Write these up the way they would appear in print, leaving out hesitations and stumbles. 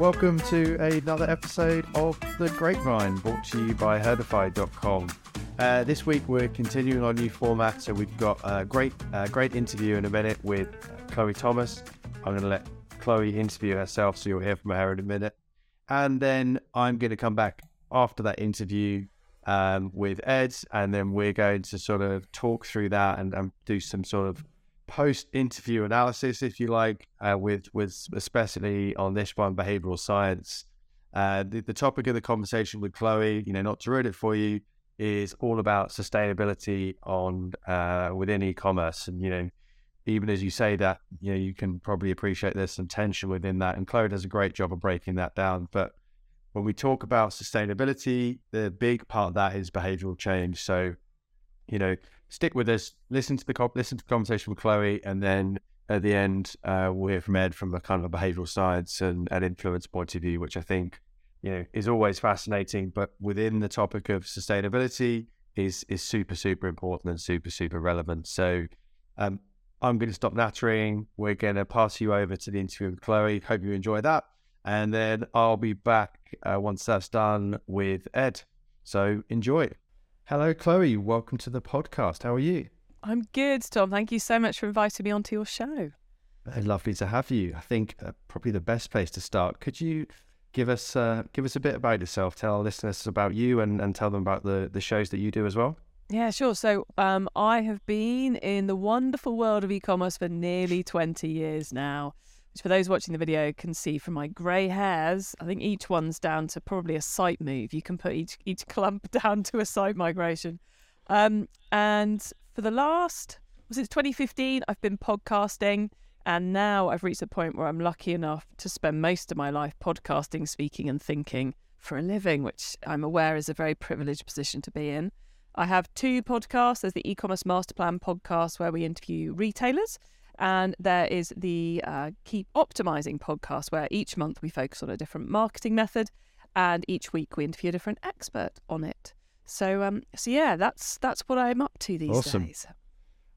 Welcome to another episode of The Grapevine, brought to you by herdify.com. This week we're continuing our new format, so we've got a great interview in a minute with Chloë Thomas. I'm going to let Chloë interview herself, so you'll hear from her in a minute. And then I'm going to come back after that interview with Ed, and then we're going to sort of talk through that and do some sort of post-interview analysis, if you like, with especially on this one, behavioural science. The topic of the conversation with Chloë, not to ruin it for you, is all about sustainability within e-commerce. And even as you say that, you can probably appreciate there's some tension within that. And Chloë does a great job of breaking that down. But when we talk about sustainability, the big part of that is behavioural change. So stick with us, listen to the conversation with Chloë, and then at the end, we'll hear from Ed from a kind of a behavioural science and influence point of view, which I think, is always fascinating, but within the topic of sustainability is super, super important and super, super relevant. So I'm going to stop nattering. We're going to pass you over to the interview with Chloë. Hope you enjoy that. And then I'll be back once that's done with Ed. So enjoy. Hello, Chloë. Welcome to the podcast. How are you? I'm good, Tom. Thank you so much for inviting me onto your show. Lovely to have you. I think probably the best place to start. Could you give us a bit about yourself? Tell our listeners about you and tell them about the shows that you do as well. Yeah, sure. So I have been in the wonderful world of e-commerce for nearly 20 years now, which for those watching the video can see from my grey hairs. I think each one's down to probably a site move. You can put each clump down to a site migration. And for the last, since 2015, I've been podcasting. And now I've reached a point where I'm lucky enough to spend most of my life podcasting, speaking and thinking for a living, which I'm aware is a very privileged position to be in. I have two podcasts. There's the e-commerce master plan podcast where we interview retailers. And there is the Keep Optimizing podcast, where each month we focus on a different marketing method, and each week we interview a different expert on it. So, that's what I'm up to these days.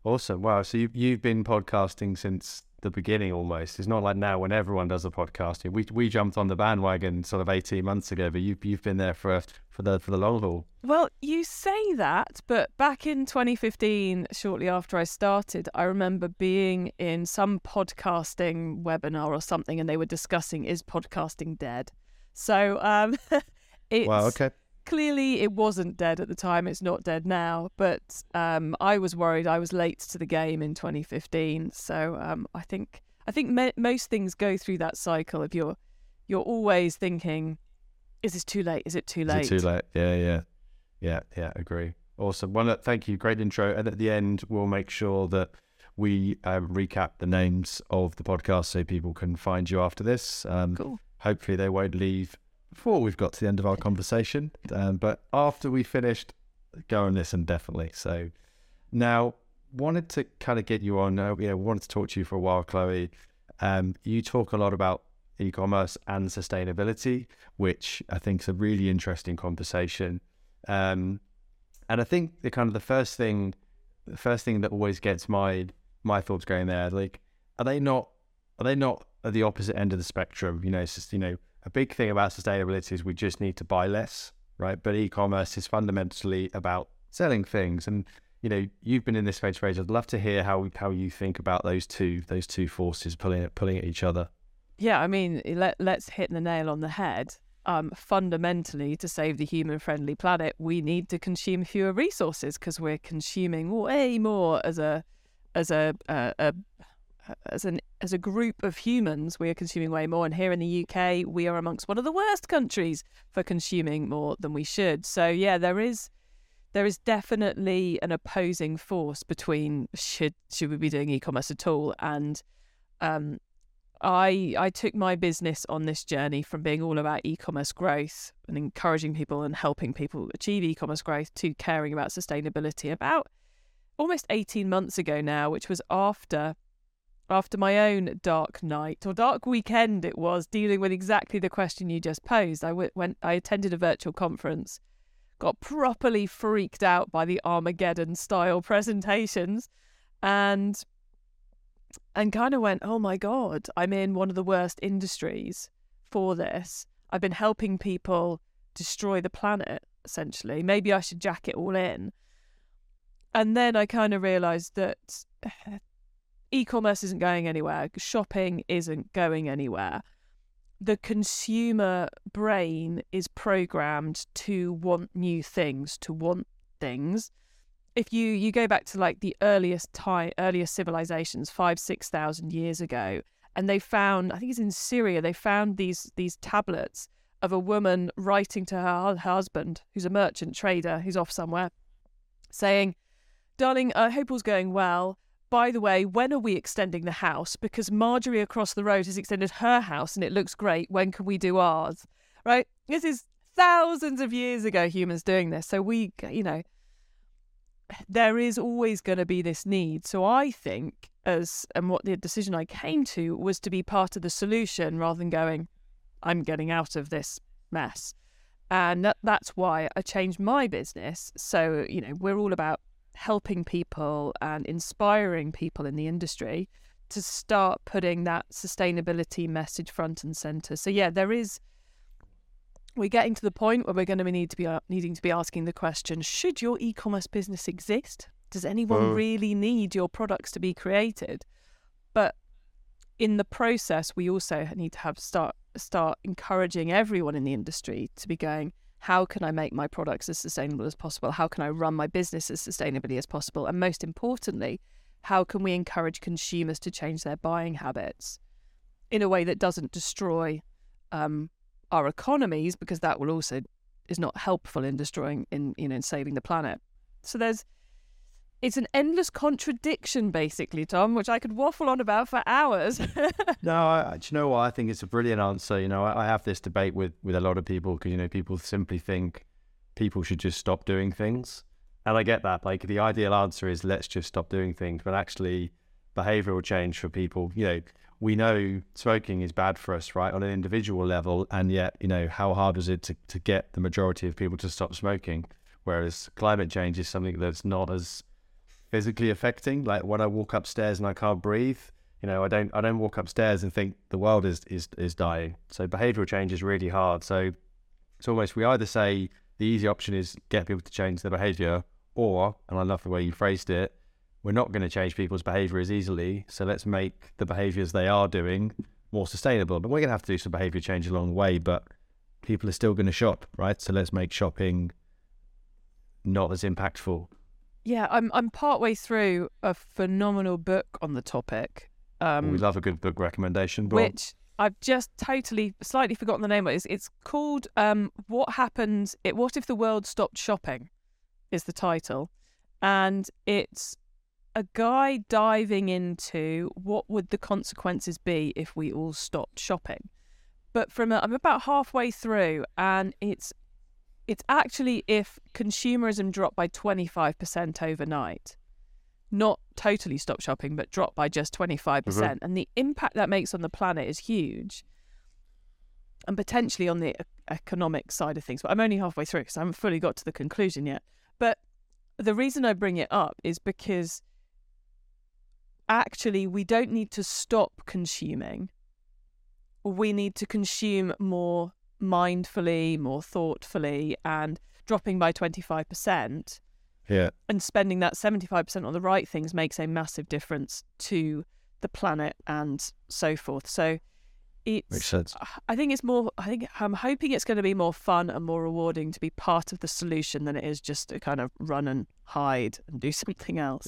Awesome! Wow. So you've been podcasting since the beginning almost. It's not like now when everyone does a podcast. We jumped on the bandwagon sort of 18 months ago, but you've been there for the long haul. Well, you say that, but back in 2015, shortly after I started, I remember being in some podcasting webinar or something, and they were discussing, is podcasting dead? So clearly it wasn't dead at the time. It's not dead now, but I was worried I was late to the game in 2015. So I think most things go through that cycle of you're always thinking, is this too late? Is it too late? Is it too late? Yeah. Agree. Awesome. Well, look, thank you. Great intro. And at the end, we'll make sure that we recap the names of the podcast so people can find you after this. Cool. Hopefully they won't leave before we've got to the end of our conversation. But after we finished, go and listen definitely. So now wanted to kind of get you on. Wanted to talk to you for a while, Chloë. You talk a lot about e-commerce and sustainability, which I think is a really interesting conversation. And I think the first thing that always gets my thoughts going there, like, are they not at the opposite end of the spectrum? It's just, a big thing about sustainability is we just need to buy less, right? But e-commerce is fundamentally about selling things. And, you've been in this space for ages. I'd love to hear how you think about those two forces pulling at each other. Yeah, I mean, let's hit the nail on the head. Fundamentally, to save the human-friendly planet, we need to consume fewer resources because we're consuming way more as a group of humans. We are consuming way more, and here in the UK, we are amongst one of the worst countries for consuming more than we should. So yeah, there is definitely an opposing force between should we be doing e-commerce at all and I took my business on this journey from being all about e-commerce growth and encouraging people and helping people achieve e-commerce growth to caring about sustainability about almost 18 months ago now, which was after my own dark night or dark weekend. It was dealing with exactly the question you just posed. I attended a virtual conference, got properly freaked out by the Armageddon style presentations and kind of went, oh my God, I'm in one of the worst industries for this. I've been helping people destroy the planet, essentially. Maybe I should jack it all in. And then I kind of realised that e-commerce isn't going anywhere. Shopping isn't going anywhere. The consumer brain is programmed to want new things, to want things. If you go back to like the earliest civilizations, 5,000-6,000 years ago, and they found, I think it's in Syria, they found these tablets of a woman writing to her husband, who's a merchant trader, who's off somewhere, saying, "Darling, I hope all's going well. By the way, when are we extending the house? Because Marjorie across the road has extended her house and it looks great. When can we do ours?" Right? This is thousands of years ago, humans doing this. So we, you know, there is always going to be this need. So I think what the decision I came to was to be part of the solution rather than going, I'm getting out of this mess. And that's why I changed my business. So, you know, we're all about helping people and inspiring people in the industry to start putting that sustainability message front and center. So yeah, we're getting to the point where we're going to be needing to be asking the question, should your e-commerce business exist? Does anyone really need your products to be created? But in the process, we also need to start encouraging everyone in the industry to be going, how can I make my products as sustainable as possible? How can I run my business as sustainably as possible? And most importantly, how can we encourage consumers to change their buying habits in a way that doesn't destroy our economies, because that will also is not helpful in in saving the planet. So it's an endless contradiction, basically, Tom, which I could waffle on about for hours. Do you know what? I think it's a brilliant answer. You know, I have this debate with a lot of people because, you know, people simply think people should just stop doing things. And I get that. Like, the ideal answer is let's just stop doing things. But actually, behavioural change for people, you know, we know smoking is bad for us, right, on an individual level. And yet, you know, how hard is it to get the majority of people to stop smoking? Whereas climate change is something that's not as physically affecting. Like, when I walk upstairs and I can't breathe, you know, I don't walk upstairs and think the world is dying. So behavioural change is really hard. So it's almost, we either say the easy option is get people to change their behaviour, or, and I love the way you phrased it, we're not going to change people's behaviour as easily, so let's make the behaviours they are doing more sustainable. But we're going to have to do some behaviour change along the way, but people are still going to shop, right? So let's make shopping not as impactful. Yeah, I'm partway through a phenomenal book on the topic. We love a good book recommendation, Bob. Which I've just slightly forgotten the name of. It's called What If the World Stopped Shopping is the title. And it's a guy diving into what would the consequences be if we all stopped shopping. But I'm about halfway through, and it's actually if consumerism dropped by 25% overnight, not totally stop shopping, but drop by just 25%. Mm-hmm. And the impact that makes on the planet is huge, and potentially on the economic side of things. But I'm only halfway through because I haven't fully got to the conclusion yet. But the reason I bring it up is because actually we don't need to stop consuming. We need to consume more mindfully, more thoughtfully, and dropping by 25% and spending that 75% on the right things makes a massive difference to the planet and so forth. So it's, makes sense. I'm hoping it's going to be more fun and more rewarding to be part of the solution than it is just to kind of run and hide and do something else.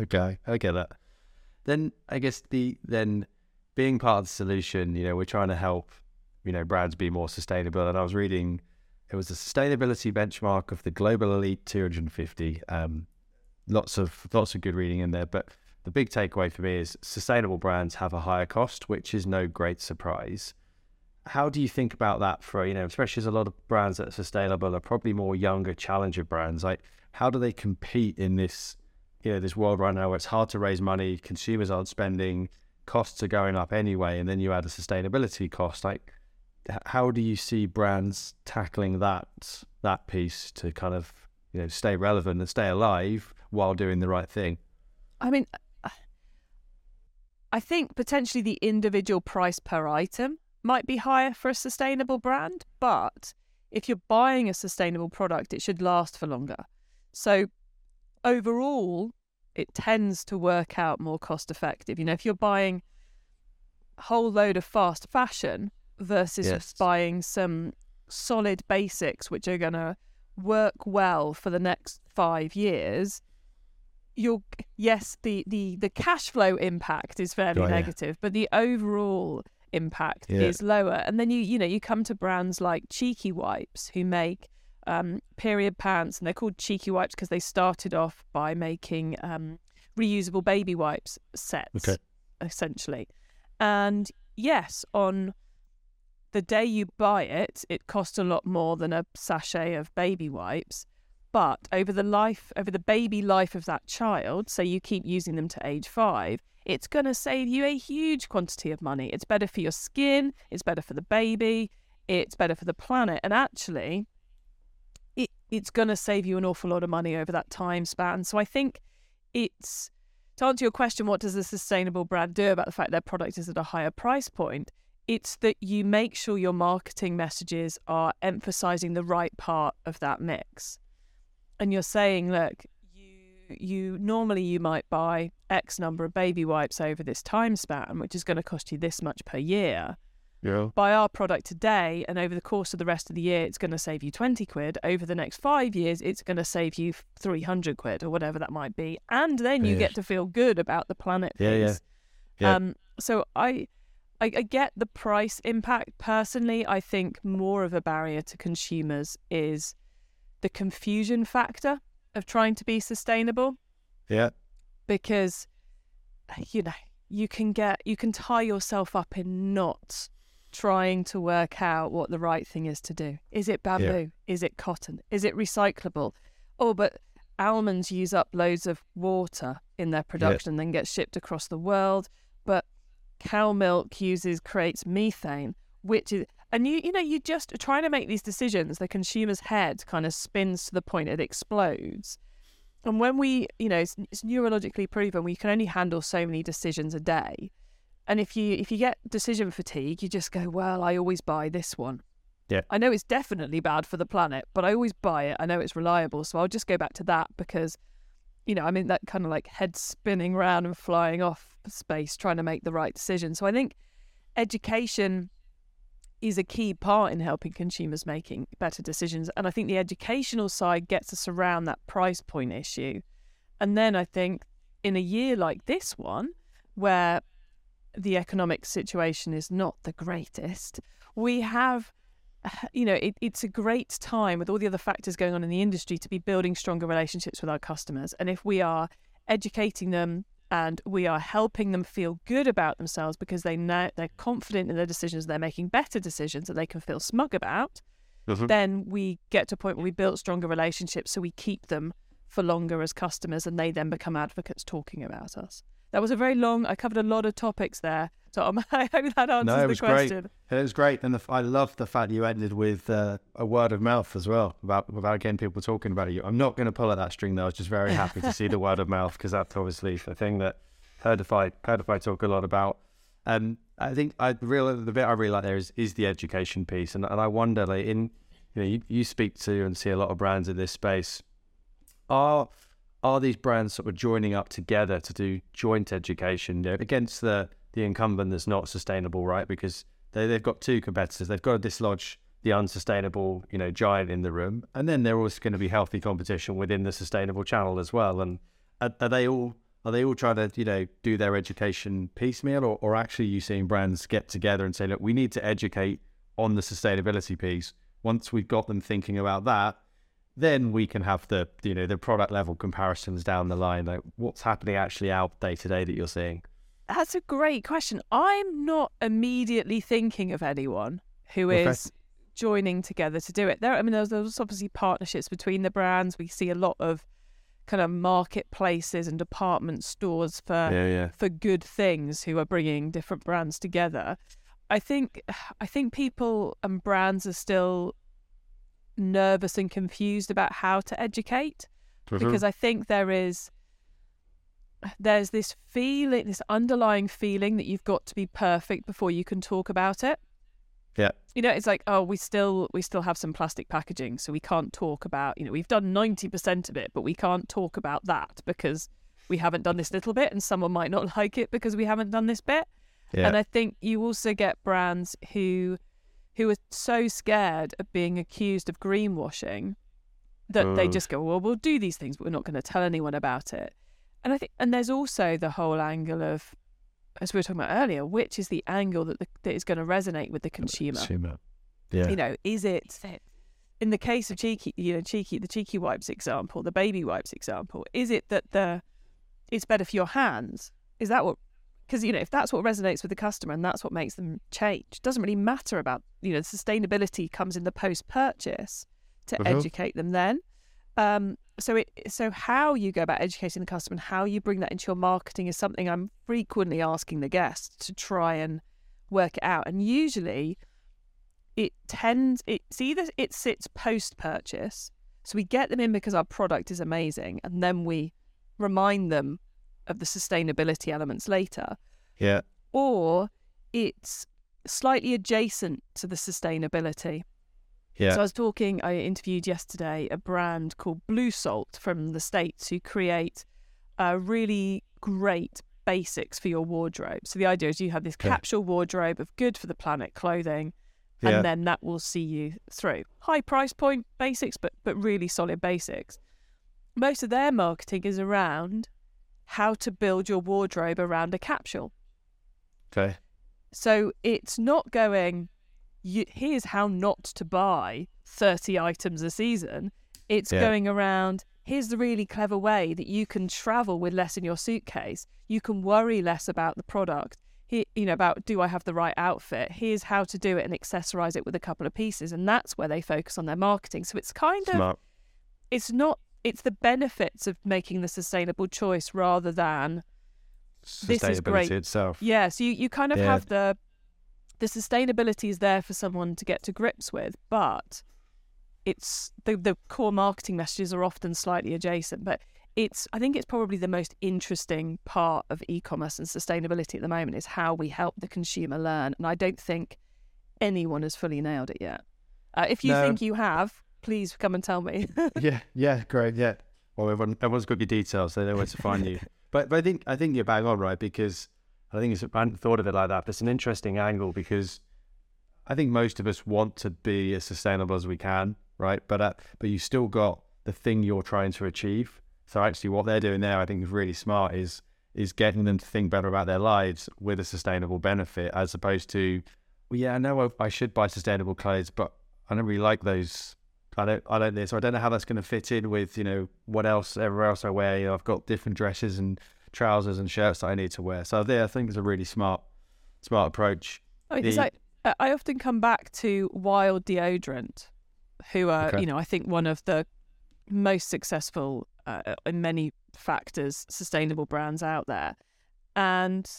Okay, I get that. Then I guess then being part of the solution, you know, we're trying to help, you know, brands be more sustainable. And I was reading, it was a sustainability benchmark of the Global Elite 250. Lots of good reading in there. But the big takeaway for me is sustainable brands have a higher cost, which is no great surprise. How do you think about that for, you know, especially as a lot of brands that are sustainable are probably more younger challenger brands. Like, how do they compete in this, you know, this world right now where it's hard to raise money, consumers aren't spending, costs are going up anyway, and then you add a sustainability cost. Like, how do you see brands tackling that piece to kind of, you know, stay relevant and stay alive while doing the right thing? I mean, I think potentially the individual price per item might be higher for a sustainable brand, but if you're buying a sustainable product, it should last for longer. So overall, it tends to work out more cost effective. You know, if you're buying a whole load of fast fashion versus buying some solid basics, which are going to work well for the next 5 years, you'll, the cash flow impact is fairly negative, but the overall impact is lower. And then you come to brands like Cheeky Wipes, who make period pants, and they're called Cheeky Wipes because they started off by making reusable baby wipes sets, essentially. And yes, on the day you buy it, it costs a lot more than a sachet of baby wipes. But over the baby life of that child, so you keep using them to age 5, it's going to save you a huge quantity of money. It's better for your skin. It's better for the baby. It's better for the planet. And actually, it's going to save you an awful lot of money over that time span. So I think it's, to answer your question, what does a sustainable brand do about the fact their product is at a higher price point? It's that you make sure your marketing messages are emphasizing the right part of that mix. And you're saying, look, you normally you might buy X number of baby wipes over this time span, which is going to cost you this much per year. Yeah. Buy our product today, and over the course of the rest of the year, it's going to save you 20 quid. Over the next 5 years, it's going to save you 300 quid or whatever that might be. And then you get to feel good about the planet piece. Yeah. So I get the price impact. Personally, I think more of a barrier to consumers is the confusion factor of trying to be sustainable. Yeah. Because, you know, you can tie yourself up in knots trying to work out what the right thing is to do. Is it bamboo? Yeah. Is it cotton? Is it recyclable? Oh, but almonds use up loads of water in their production, then get shipped across the world. But cow milk creates methane, which is, and you're just trying to make these decisions. The consumer's head kind of spins to the point it explodes. And when we, it's neurologically proven, we can only handle so many decisions a day. And if you get decision fatigue, you just go, well, I always buy this one. Yeah. I know it's definitely bad for the planet, but I always buy it. I know it's reliable, so I'll just go back to that because, that kind of like head spinning round and flying off space trying to make the right decision. So I think education is a key part in helping consumers making better decisions. And I think the educational side gets us around that price point issue. And then I think in a year like this one, where the economic situation is not the greatest, we have, it's a great time with all the other factors going on in the industry to be building stronger relationships with our customers. And if we are educating them, and we are helping them feel good about themselves because they know they're confident in their decisions, they're making better decisions that they can feel smug about, then we get to a point where we build stronger relationships so we keep them for longer as customers and they then become advocates talking about us. That was I covered a lot of topics there, Tom. I hope that answers the question. Great. It was great. And I love the fact you ended with a word of mouth as well, without getting people talking about you. I'm not going to pull at that string, though. I was just very happy to see the word of mouth because that's obviously the thing that Herdify talk a lot about. I think the bit I really like there is the education piece. And I wonder, like, you speak to and see a lot of brands in this space. Are these brands sort of joining up together to do joint education against the incumbent that's not sustainable, right? Because they've got two competitors. They've got to dislodge the unsustainable, giant in the room. And then there also going to be healthy competition within the sustainable channel as well. And are they all trying to, do their education piecemeal, or actually you seeing brands get together and say, look, we need to educate on the sustainability piece. Once we've got them thinking about that, then we can have the, the product level comparisons down the line. Like, what's happening actually out day to day that you're seeing? That's a great question. I'm not immediately thinking of anyone who is joining together to do it. There's obviously partnerships between the brands. We see a lot of kind of marketplaces and department stores for good things who are bringing different brands together. I think people and brands are still nervous and confused about how to educate, because I think there's this feeling, this underlying feeling that you've got to be perfect before you can talk about it. Yeah. You know, it's like, oh, we still have some plastic packaging, so we can't talk about, you know, we've done 90% of it, but we can't talk about that because we haven't done this little bit, and someone might not like it because we haven't done this bit. Yeah. And I think you also get brands who are so scared of being accused of greenwashing that they just go, well, we'll do these things, but we're not going to tell anyone about it. And I think, and there's also the whole angle of, as we were talking about earlier, which is the angle that is going to resonate with the consumer. Yeah. You know, is it in the case of the cheeky wipes example, the baby wipes example, is it that it's better for your hands? Is that what? Because, you know, if that's what resonates with the customer and that's what makes them change, it doesn't really matter about, you know, sustainability comes in the post-purchase to educate them then. So how you go about educating the customer and how you bring that into your marketing is something I'm frequently asking the guests to try and work it out. And usually it sits post-purchase. So we get them in because our product is amazing, and then we remind them of the sustainability elements later. Yeah. Or it's slightly adjacent to the sustainability. Yeah. So I interviewed yesterday a brand called Blue Salt from the States who create really great basics for your wardrobe. So the idea is you have this capsule wardrobe of good for the planet clothing, and then that will see you through. High price point basics, but really solid basics. Most of their marketing is around how to build your wardrobe around a capsule. Okay. So it's not going, here's how not to buy 30 items a season. It's going around, here's the really clever way that you can travel with less in your suitcase. You can worry less about the product. Here, you know, about, do I have the right outfit? Here's how to do it and accessorize it with a couple of pieces. And that's where they focus on their marketing. So it's kind of, it's the benefits of making the sustainable choice rather than this is great itself. Yeah, so you kind of have the sustainability is there for someone to get to grips with, but it's the core marketing messages are often slightly adjacent. But I think it's probably the most interesting part of e-commerce and sustainability at the moment is how we help the consumer learn. And I don't think anyone has fully nailed it yet. If you think you have, please come and tell me. yeah, great. Yeah. Well, everyone's got your details. They know where to find you. But I think you're bang on, right? Because I hadn't thought of it like that, but it's an interesting angle because I think most of us want to be as sustainable as we can, right? But you still got the thing you're trying to achieve. So actually, what they're doing there, I think, is really smart. Is getting them to think better about their lives with a sustainable benefit, as opposed to, well, yeah, I know I should buy sustainable clothes, but I don't really like those. I don't this, or I don't know how that's going to fit in with, you know, what else, everywhere else I wear. You know, I've got different dresses and trousers and shirts that I need to wear. So there, I think it's a really smart approach. I mean, it's like, I often come back to Wild Deodorant, who are, you know, I think one of the most successful in many factors, sustainable brands out there. And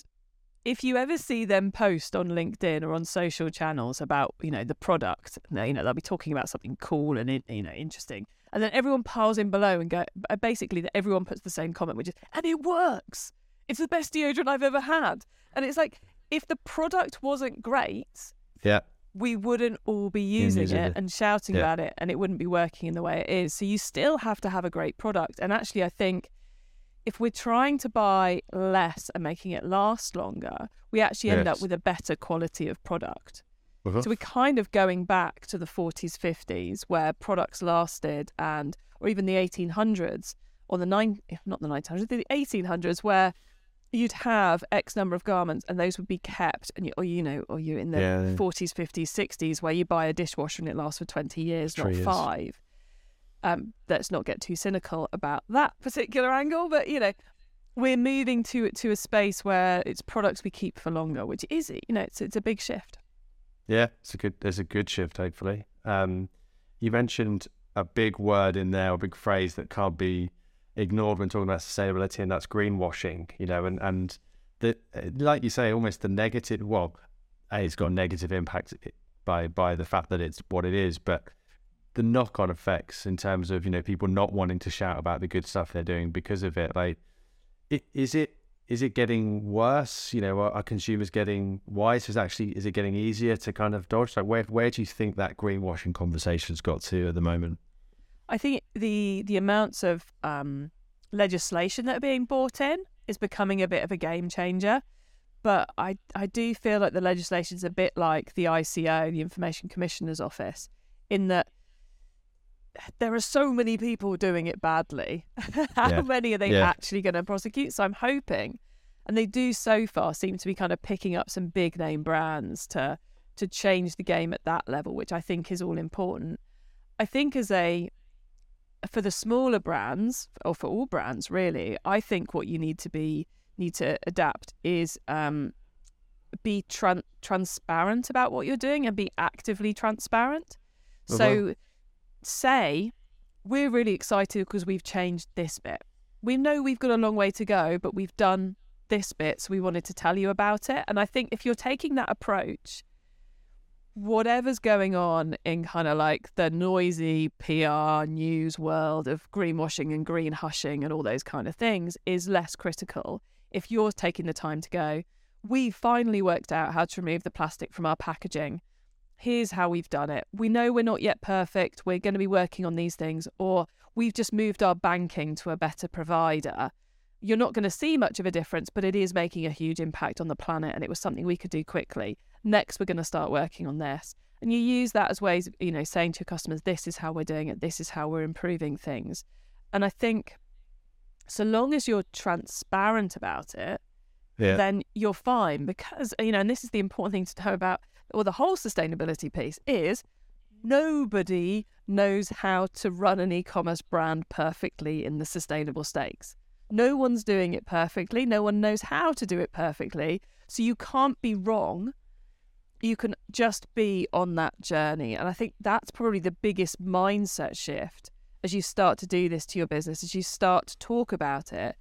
if you ever see them post on LinkedIn or on social channels about, you know, the product, you know, they'll be talking about something cool and, you know, interesting. And then everyone piles in below and go, basically that everyone puts the same comment, which is, and it works. It's the best deodorant I've ever had. And it's like, if the product wasn't great, we wouldn't all be using it and shouting about it, and it wouldn't be working in the way it is. So you still have to have a great product. And actually, I think, if we're trying to buy less and making it last longer, we actually end up with a better quality of product. So we're kind of going back to the 40s, 50s, where products lasted, and or even the 1800s or the 1800s, where you'd have X number of garments and those would be kept, and you're in the 40s, 50s, 60s, where you buy a dishwasher and it lasts for 20 years, not 5. Let's not get too cynical about that particular angle, but, you know, we're moving to a space where it's products we keep for longer, which is, you know, it's a big shift. Yeah, it's a good shift, hopefully. You mentioned a big word in there, a big phrase that can't be ignored when talking about sustainability, and that's greenwashing, you know, and the, like you say, almost the negative, well, it's got a negative impact by the fact that it's what it is, but the knock-on effects in terms of, you know, people not wanting to shout about the good stuff they're doing because of it. Like, is it is it getting worse? You know, are consumers getting wise? Is it getting easier to kind of dodge? Like, where do you think that greenwashing conversation's got to at the moment? I think the amounts of legislation that are being brought in is becoming a bit of a game changer. But I do feel like the legislation's a bit like the ICO, the Information Commissioner's Office, in that there are so many people doing it badly. How many are they actually going to prosecute? So I'm hoping, and they do so far seem to be kind of picking up some big name brands to change the game at that level, which I think is all important. I think for the smaller brands, or for all brands really, I think what you need to adapt is be transparent about what you're doing and be actively transparent. Uh-huh. So say we're really excited because we've changed this bit. We know we've got a long way to go, but we've done this bit, so we wanted to tell you about it. And I think if you're taking that approach, whatever's going on in kind of like the noisy PR news world of greenwashing and green hushing and all those kind of things is less critical. If you're taking the time to go, we finally worked out how to remove the plastic from our packaging. Here's how we've done it. We know we're not yet perfect. We're going to be working on these things, or we've just moved our banking to a better provider. You're not going to see much of a difference, but it is making a huge impact on the planet, and it was something we could do quickly. Next, we're going to start working on this. And you use that as ways of, you know, saying to your customers, this is how we're doing it. This is how we're improving things. And I think so long as you're transparent about it, then you're fine, because, you know, and this is the important thing to know about, or the whole sustainability piece is nobody knows how to run an e-commerce brand perfectly in the sustainable stakes. No one's doing it perfectly. No one knows how to do it perfectly. So you can't be wrong. You can just be on that journey. And I think that's probably the biggest mindset shift as you start to do this to your business, as you start to talk about it.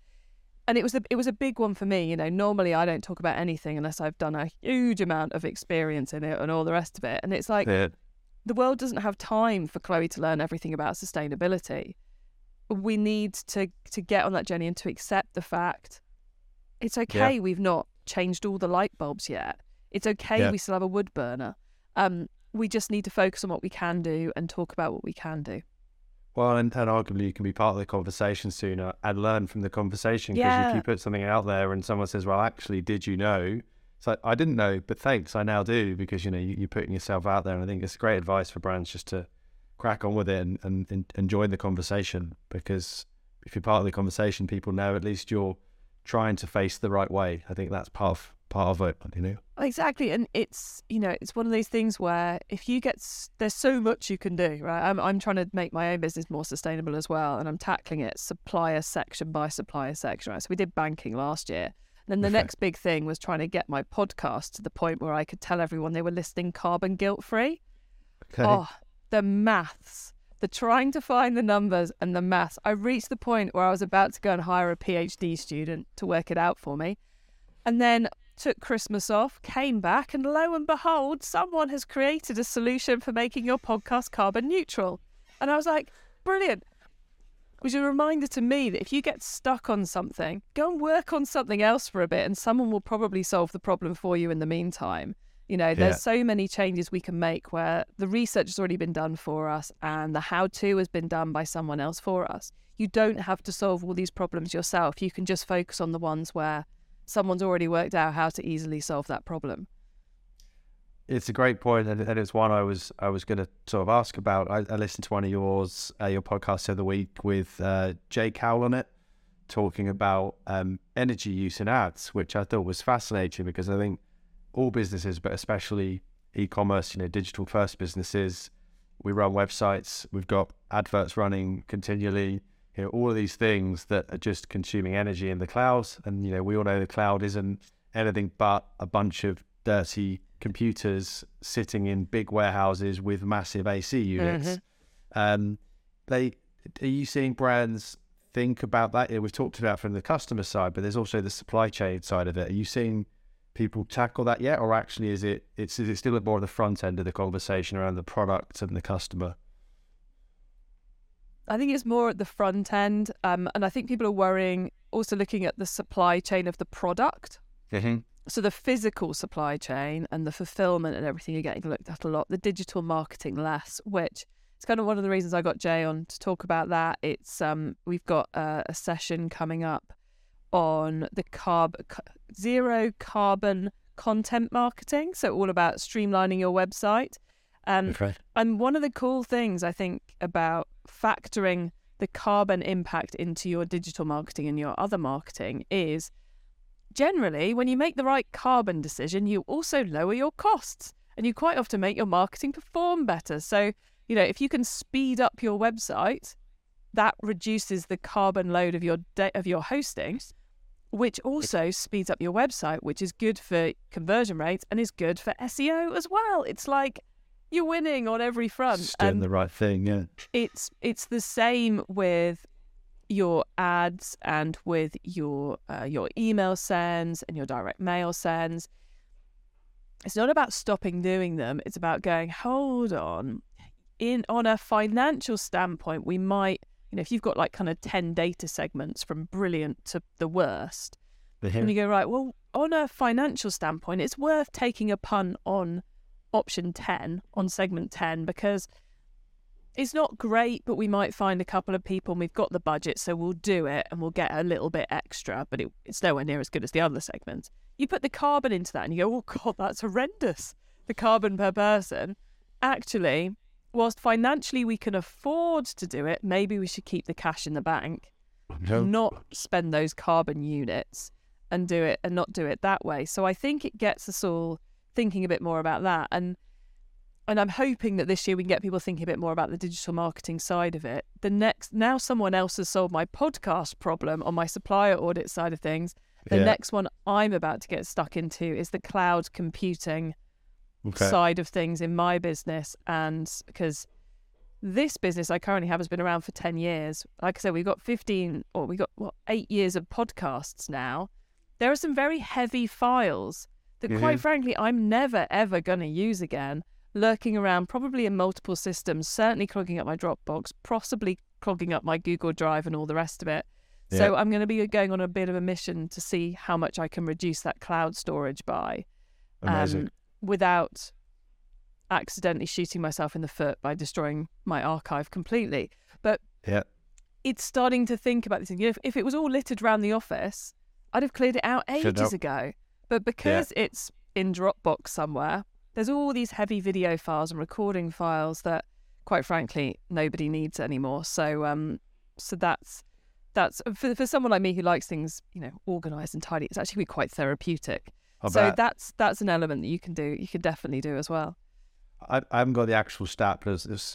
And it was a big one for me. You know, normally I don't talk about anything unless I've done a huge amount of experience in it and all the rest of it. And it's like the world doesn't have time for Chloe to learn everything about sustainability. We need to get on that journey and to accept the fact it's okay we've not changed all the light bulbs yet. It's okay we still have a wood burner. We just need to focus on what we can do and talk about what we can do. Well, and arguably you can be part of the conversation sooner and learn from the conversation, because if you put something out there and someone says, well, actually, did you know? It's like, I didn't know, but thanks, I now do, because, you know, you're putting yourself out there. And I think it's great advice for brands just to crack on with it and join the conversation, because if you're part of the conversation, people know at least you're trying to face the right way. I think that's part of it, you know. Exactly. And it's, you know, it's one of those things where if you get, there's so much you can do, right? I'm trying to make my own business more sustainable as well, and I'm tackling it supplier section by supplier section, right? So we did banking last year, and then the next big thing was trying to get my podcast to the point where I could tell everyone they were listing carbon guilt free. Oh, the maths, the trying to find the numbers and the maths. I reached the point where I was about to go and hire a PhD student to work it out for me, and then took Christmas off, came back, and lo and behold, someone has created a solution for making your podcast carbon neutral. And I was like, brilliant. It was a reminder to me that if you get stuck on something, go and work on something else for a bit, and someone will probably solve the problem for you in the meantime. You know, there's so many changes we can make where the research has already been done for us and the how-to has been done by someone else for us. You don't have to solve all these problems yourself. You can just focus on the ones where someone's already worked out how to easily solve that problem. It's a great point, and it's one I was going to sort of ask about. I listened to one of yours, your podcast the other week with Jay Cowell on it, talking about energy use in ads, which I thought was fascinating, because I think all businesses, but especially e-commerce, you know, digital first businesses, we run websites, we've got adverts running continually. You know, all of these things that are just consuming energy in the clouds. And, you know, we all know the cloud isn't anything but a bunch of dirty computers sitting in big warehouses with massive AC units. Mm-hmm. Are you seeing brands think about that? You know, we've talked about from the customer side, but there's also the supply chain side of it. Are you seeing people tackle that yet? Or actually, is it still more at the front end of the conversation around the product and the customer? I think it's more at the front end. And I think people are worrying, also looking at the supply chain of the product. Mm-hmm. So the physical supply chain and the fulfillment and everything are getting looked at a lot. The digital marketing less, which is kind of one of the reasons I got Jay on to talk about that. It's we've got a session coming up on the zero carbon content marketing. So all about streamlining your website. And one of the cool things I think about factoring the carbon impact into your digital marketing and your other marketing is generally when you make the right carbon decision, you also lower your costs and you quite often make your marketing perform better. So, you know, if you can speed up your website, that reduces the carbon load of your hosting, which also speeds up your website, which is good for conversion rates and is good for SEO as well. It's like, you're winning on every front. It's doing the right thing, yeah. It's the same with your ads and with your email sends and your direct mail sends. It's not about stopping doing them. It's about going, hold on. On a financial standpoint, we might, you know, if you've got like kind of 10 data segments from brilliant to the worst, and you go, right, well, on a financial standpoint, it's worth taking a punt on option 10 on segment 10 because it's not great, but we might find a couple of people and we've got the budget, so we'll do it and we'll get a little bit extra, but it's nowhere near as good as the other segments. You put the carbon into that and you go, oh God, that's horrendous. The carbon per person. Actually, whilst financially we can afford to do it, maybe we should keep the cash in the bank, not spend those carbon units and do it and not do it that way. So I think it gets us all thinking a bit more about that, and I'm hoping that this year we can get people thinking a bit more about the digital marketing side of it. Now someone else has solved my podcast problem on my supplier audit side of things. Next one I'm about to get stuck into is the cloud computing side of things in my business, and because this business I currently have has been around for 10 years. Like I said, we've got 8 years of podcasts now. There are some very heavy files that quite frankly, I'm never, ever going to use again, lurking around probably in multiple systems, certainly clogging up my Dropbox, possibly clogging up my Google Drive and all the rest of it. Yeah. So I'm going to be going on a bit of a mission to see how much I can reduce that cloud storage by without accidentally shooting myself in the foot by destroying my archive completely. But it's starting to think about this. You know, if it was all littered around the office, I'd have cleared it out ages ago. But because it's in Dropbox somewhere, there's all these heavy video files and recording files that, quite frankly, nobody needs anymore. So so that's for someone like me who likes things, you know, organised and tidy, it's actually quite therapeutic. That's an element that you can do. You can definitely do as well. I haven't got the actual stat,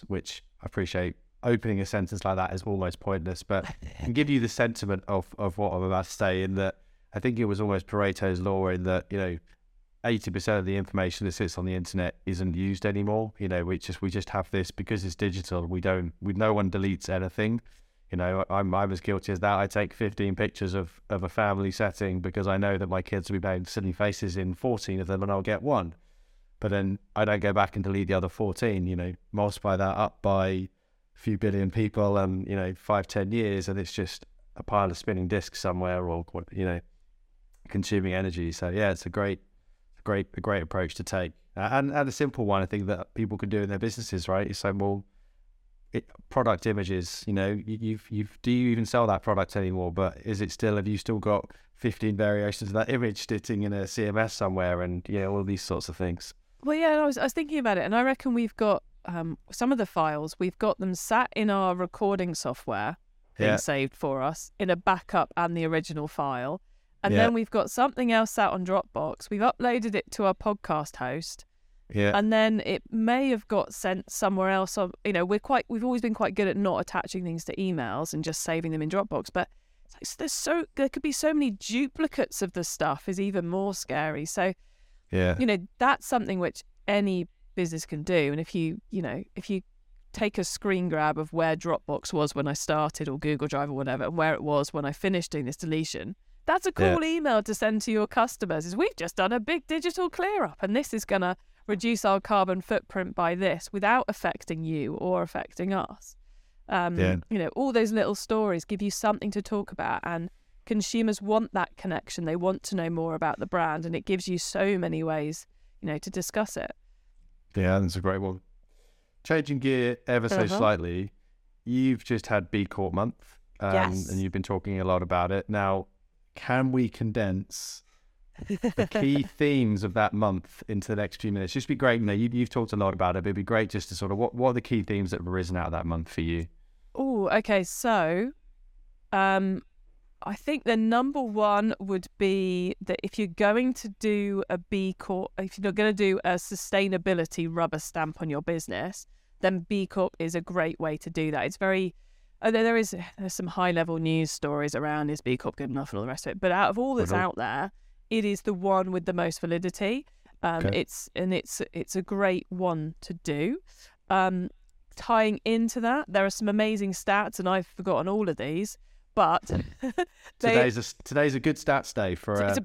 which I appreciate. Opening a sentence like that is almost pointless, but I can give you the sentiment of what I'm about to say in that. I think it was almost Pareto's law in that, you know, 80% of the information that sits on the internet isn't used anymore. You know, we just have this because it's digital. No one deletes anything. You know, I'm as guilty as that. I take 15 pictures of a family setting because I know that my kids will be making silly faces in 14 of them and I'll get one. But then I don't go back and delete the other 14, you know, multiply that up by a few billion people and, you know, 5-10 years and it's just a pile of spinning discs somewhere or, you know, consuming energy. So yeah, it's a great approach to take, and a simple one I think that people can do in their businesses, right? It's like, well, product images, you know, you've do you even sell that product anymore? But have you still got 15 variations of that image sitting in a CMS somewhere? And yeah, all these sorts of things. Well, yeah, I was thinking about it, and I reckon we've got some of the files, we've got them sat in our recording software being saved for us in a backup and the original file. And then we've got something else out on Dropbox. We've uploaded it to our podcast host. Yeah. And then it may have got sent somewhere else. You know, we've always been quite good at not attaching things to emails and just saving them in Dropbox. But there could be so many duplicates of the stuff is even more scary. So, you know, that's something which any business can do. And if you take a screen grab of where Dropbox was when I started or Google Drive or whatever, and where it was when I finished doing this deletion, that's a cool email to send to your customers is we've just done a big digital clear up and this is going to reduce our carbon footprint by this without affecting you or affecting us. You know, all those little stories give you something to talk about, and consumers want that connection. They want to know more about the brand, and it gives you so many ways, you know, to discuss it. Yeah, that's a great one. Changing gear ever so slightly, you've just had B Corp month, and you've been talking a lot about it. Now, can we condense the key themes of that month into the next few minutes? Just be great. You know, you've talked a lot about it, but it'd be great just to sort of, what are the key themes that have arisen out of that month for you? Oh, okay. So I think the number one would be that if you're going to do a B Corp, if you're going to do a sustainability rubber stamp on your business, then B Corp is a great way to do that. It's very, there's some high level news stories around, is B Corp good enough and all the rest of it. But out of all that's out there, it is the one with the most validity. It's a great one to do. Tying into that, there are some amazing stats, and I've forgotten all of these, but today's a good stats day for a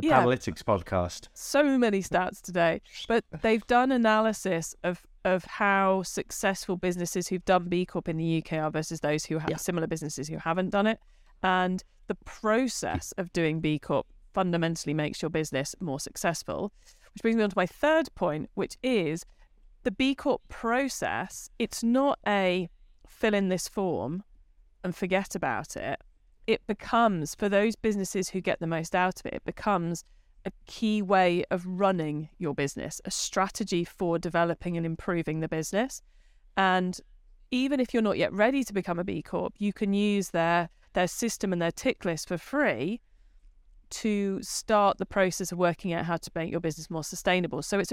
Paralytics podcast. So many stats today, but they've done analysis of how successful businesses who've done B Corp in the UK are versus those who have similar businesses who haven't done it, and the process of doing B Corp fundamentally makes your business more successful. Which brings me on to my third point, which is the B Corp process. It's not a fill in this form and forget about it. It becomes, for those businesses who get the most out of it, it becomes a key way of running your business, a strategy for developing and improving the business. And even if you're not yet ready to become a B Corp, you can use their system and their tick list for free to start the process of working out how to make your business more sustainable. So it's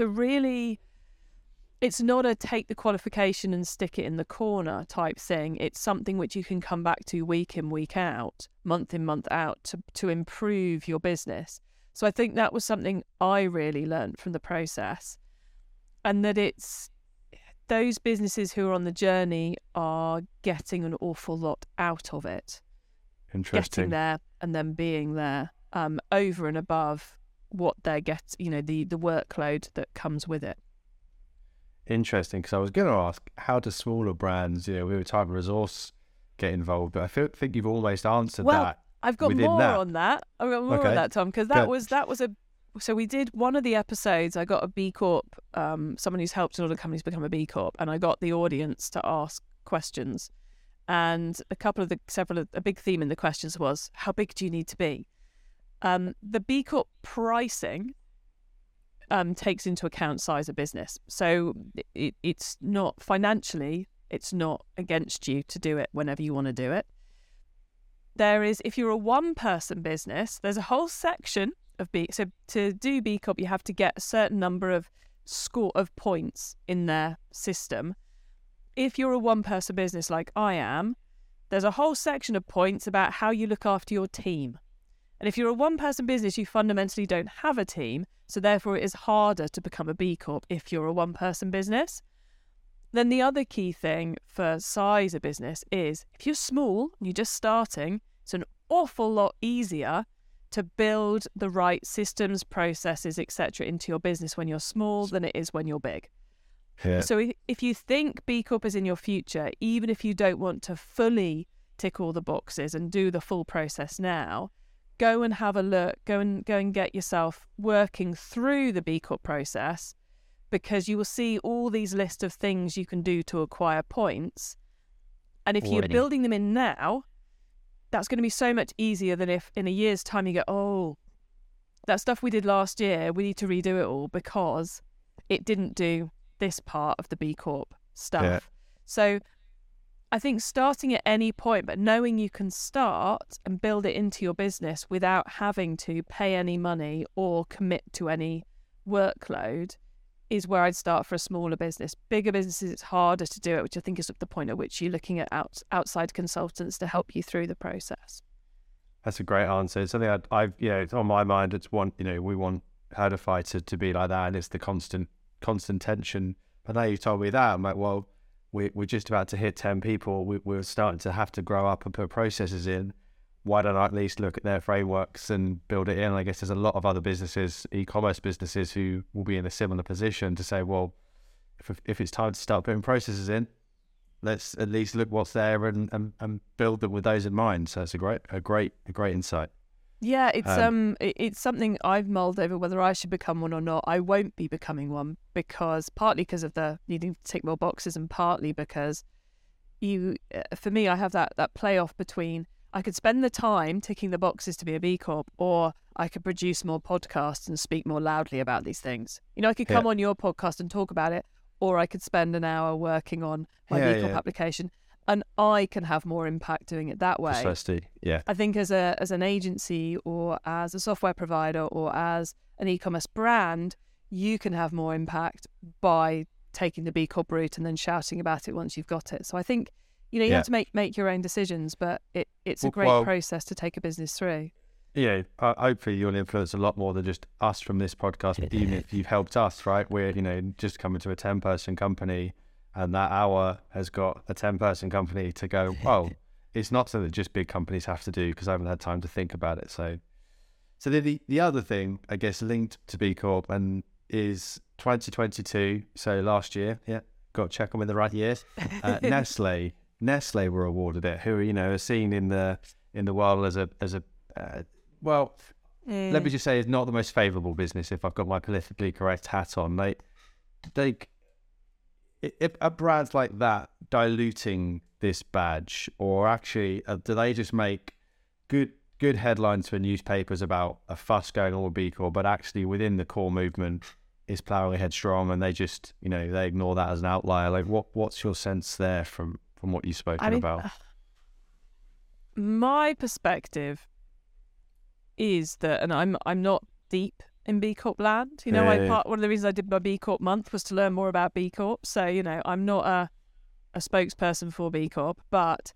not a take the qualification and stick it in the corner type thing. It's something which you can come back to week in, week out, month in, month out to improve your business. So I think that was something I really learned from the process, and that it's those businesses who are on the journey are getting an awful lot out of it. Interesting. Getting there and then being there. Over and above what they get, you know, the workload that comes with it. Interesting, because I was going to ask, how do smaller brands, you know, we were type of resource, get involved? But I think you've almost answered that. I've got more on that. I've got more on that, Tom, because so we did one of the episodes. I got a B Corp, someone who's helped a lot of companies become a B Corp, and I got the audience to ask questions. And a big theme in the questions was, how big do you need to be? The B Corp pricing takes into account size of business. So it's not financially, it's not against you to do it whenever you want to do it. There is, if you're a one-person business, there's a whole section of B. So to do B Corp, you have to get a certain number of score of points in their system. If you're a one-person business like I am, there's a whole section of points about how you look after your team. And if you're a one-person business, you fundamentally don't have a team, so therefore it is harder to become a B Corp if you're a one-person business. Then the other key thing for size of business is, if you're small and you're just starting, it's an awful lot easier to build the right systems, processes, etc. into your business when you're small than it is when you're big. Yeah. So if you think B Corp is in your future, even if you don't want to fully tick all the boxes and do the full process now, go and have a look, go and get yourself working through the B Corp process, because you will see all these lists of things you can do to acquire points. And if you're building them in now, that's going to be so much easier than if in a year's time you go, oh, that stuff we did last year, we need to redo it all because it didn't do this part of the B Corp stuff. Yeah. So I think starting at any point, but knowing you can start and build it into your business without having to pay any money or commit to any workload is where I'd start for a smaller business. Bigger businesses, it's harder to do it, which I think is the point at which you're looking at outside consultants to help you through the process. That's a great answer. It's something it's on my mind. It's one, you know, we want Herdify to be like that, and it's the constant tension. But now you've told me that, I'm like, well, We're just about to hit 10 people. We're starting to have to grow up and put processes in. Why don't I at least look at their frameworks and build it in? And I guess there's a lot of other businesses, e-commerce businesses, who will be in a similar position to say, well, if it's time to start putting processes in, let's at least look what's there and build them with those in mind. So it's a great insight. Yeah, it's something I've mulled over whether I should become one or not. I won't be becoming one partly because of the needing to tick more boxes, and partly because for me, I have that playoff between I could spend the time ticking the boxes to be a B Corp, or I could produce more podcasts and speak more loudly about these things. You know, I could come on your podcast and talk about it, or I could spend an hour working on my B Corp application, and I can have more impact doing it that way. Precisely. Yeah. I think as an agency or as a software provider or as an e-commerce brand, you can have more impact by taking the B Corp route and then shouting about it once you've got it. So I think, you have to make your own decisions, but it's a great process to take a business through. Yeah, hopefully you'll influence a lot more than just us from this podcast, but even if you've helped us, right? We're, just coming to a 10-person company, and that hour has got a 10-person company to go, oh, it's not something that just big companies have to do because I haven't had time to think about it. So the other thing, I guess, linked to B Corp and is 2022, so last year, got to check them in the right years, Nestle were awarded it, who are seen in the world as let me just say is not the most favourable business, if I've got my politically correct hat on. If a brand like that diluting this badge, or actually do they just make good headlines for newspapers about a fuss going on with B Corp, but actually within the core movement is ploughing ahead strong, and they just they ignore that as an outlier? What's your sense there from what you've spoken about? My perspective is that, and I'm not deep in B Corp land. One of the reasons I did my B Corp month was to learn more about B Corp. So, I'm not a spokesperson for B Corp, but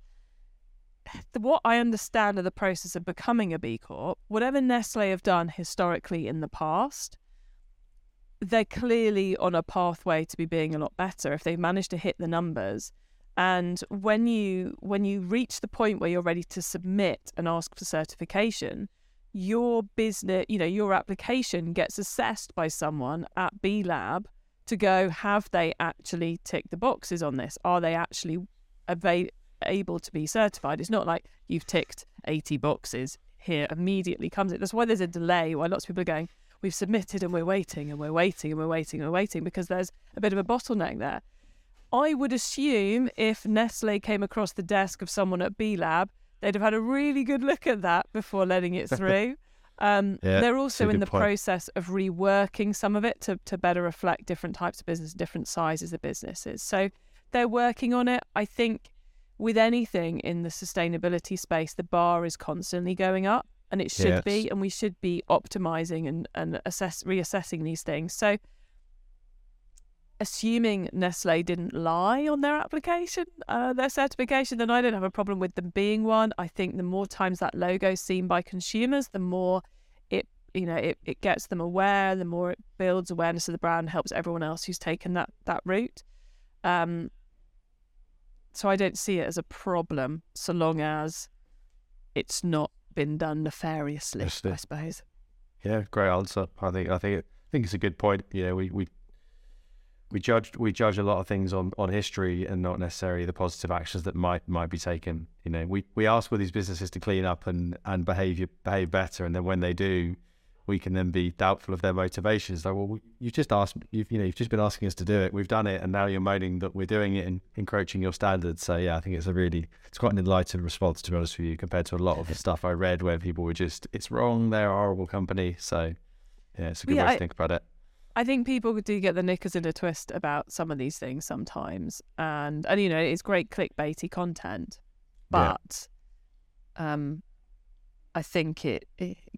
what I understand of the process of becoming a B Corp, whatever Nestle have done historically in the past, they're clearly on a pathway to be being a lot better if they've managed to hit the numbers. And when you reach the point where you're ready to submit and ask for certification, your business, your application gets assessed by someone at B Lab to go, have they actually ticked the boxes on this? Are they actually able to be certified? It's not like you've ticked 80 boxes here immediately comes it. That's why there's a delay, why lots of people are going, we've submitted and we're waiting and we're waiting and we're waiting and we're waiting, because there's a bit of a bottleneck there. I would assume if Nestle came across the desk of someone at B Lab, they'd have had a really good look at that before letting it through. They're also in the process of reworking some of it to better reflect different types of business, different sizes of businesses. So they're working on it. I think with anything in the sustainability space, the bar is constantly going up, and it should be, and we should be optimizing and reassessing these things. So assuming Nestle didn't lie on their application, their certification, then I don't have a problem with them being one. I think the more times that logo is seen by consumers, the more it gets them aware, the more it builds awareness of the brand, helps everyone else who's taken that route. So I don't see it as a problem, so long as it's not been done nefariously, I suppose. Yeah, great answer. I think it's a good point. We judge a lot of things on history and not necessarily the positive actions that might be taken. We ask for these businesses to clean up and behave better, and then when they do, we can then be doubtful of their motivations. Like, well, you've just been asking us to do it. We've done it, and now you're moaning that we're doing it and encroaching your standards. So yeah, I think it's quite an enlightened response, to be honest with you, compared to a lot of the stuff I read where people were just, it's wrong, they're a horrible company. So yeah, it's a good way to think about it. I think people do get the knickers in a twist about some of these things sometimes, and it's great clickbaity content, but I think it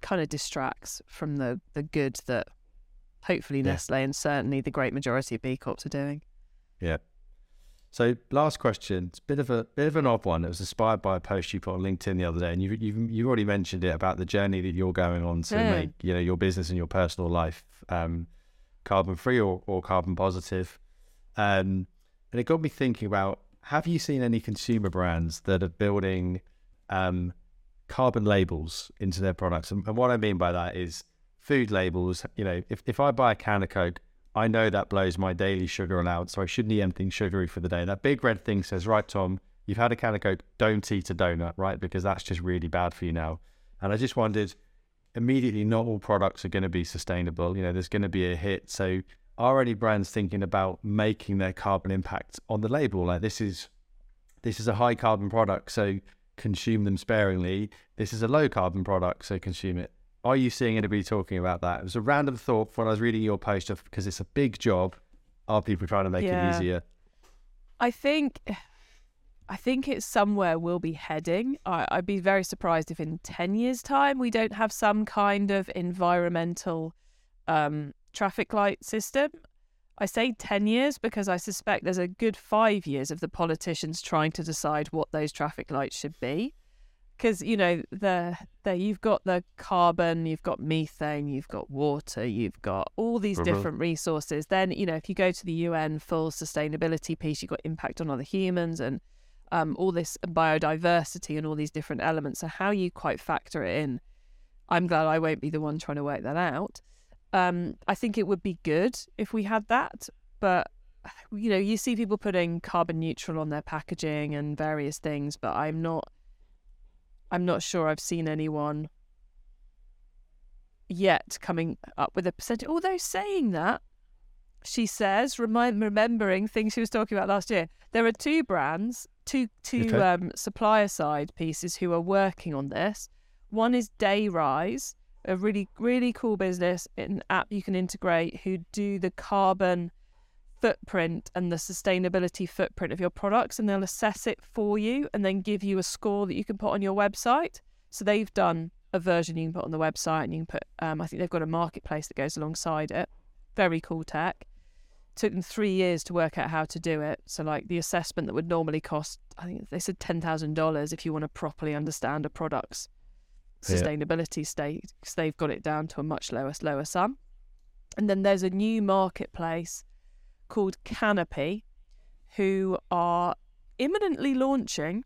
kind of distracts from the good that hopefully Nestle and certainly the great majority of B Corps are doing. Yeah. So last question, it's a bit of an odd one. It was inspired by a post you put on LinkedIn the other day, and you've already mentioned it about the journey that you're going on to make your business and your personal life carbon free or carbon positive, and it got me thinking about, have you seen any consumer brands that are building carbon labels into their products? And what I mean by that is food labels. If I buy a can of Coke, I know that blows my daily sugar allowance, so I shouldn't eat anything sugary for the day. That big red thing says, right, Tom, you've had a can of Coke, don't eat a donut, right? Because that's just really bad for you now. And I just wondered, immediately, not all products are going to be sustainable. You know, there's going to be a hit. So are any brands thinking about making their carbon impact on the label? Like, this is a high carbon product, so consume them sparingly. This is a low carbon product, so consume it. Are you seeing anybody talking about that? It was a random thought when I was reading your post, because it's a big job. Are people trying to make it easier? I think it's somewhere we'll be heading. I'd be very surprised if in 10 years' time we don't have some kind of environmental traffic light system. I say 10 years because I suspect there's a good 5 years of the politicians trying to decide what those traffic lights should be. Because, you know, you've got the carbon, you've got methane, you've got water, you've got all these different resources. Then, you know, if you go to the UN full sustainability piece, you've got impact on other humans and all this biodiversity and all these different elements. So how you quite factor it in, I'm glad I won't be the one trying to work that out. I think it would be good if we had that, but you know, you see people putting carbon neutral on their packaging and various things, but I'm not sure I've seen anyone yet coming up with a percentage. Although saying that, she says, remembering things she was talking about last year, there are two brands, two okay, supplier side pieces who are working on this. One is Dayrise, a really, really cool business, an app you can integrate who do the carbon footprint and the sustainability footprint of your products, and they'll assess it for you and then give you a score that you can put on your website. So they've done a version you can put on the website, and you can put, I think they've got a marketplace that goes alongside it. Very cool tech. Took them 3 years to work out how to do it. So like the assessment that would normally cost, I think they said $10,000 if you want to properly understand a product's sustainability state, because they've got it down to a much lower sum. And then there's a new marketplace called Canopy who are imminently launching,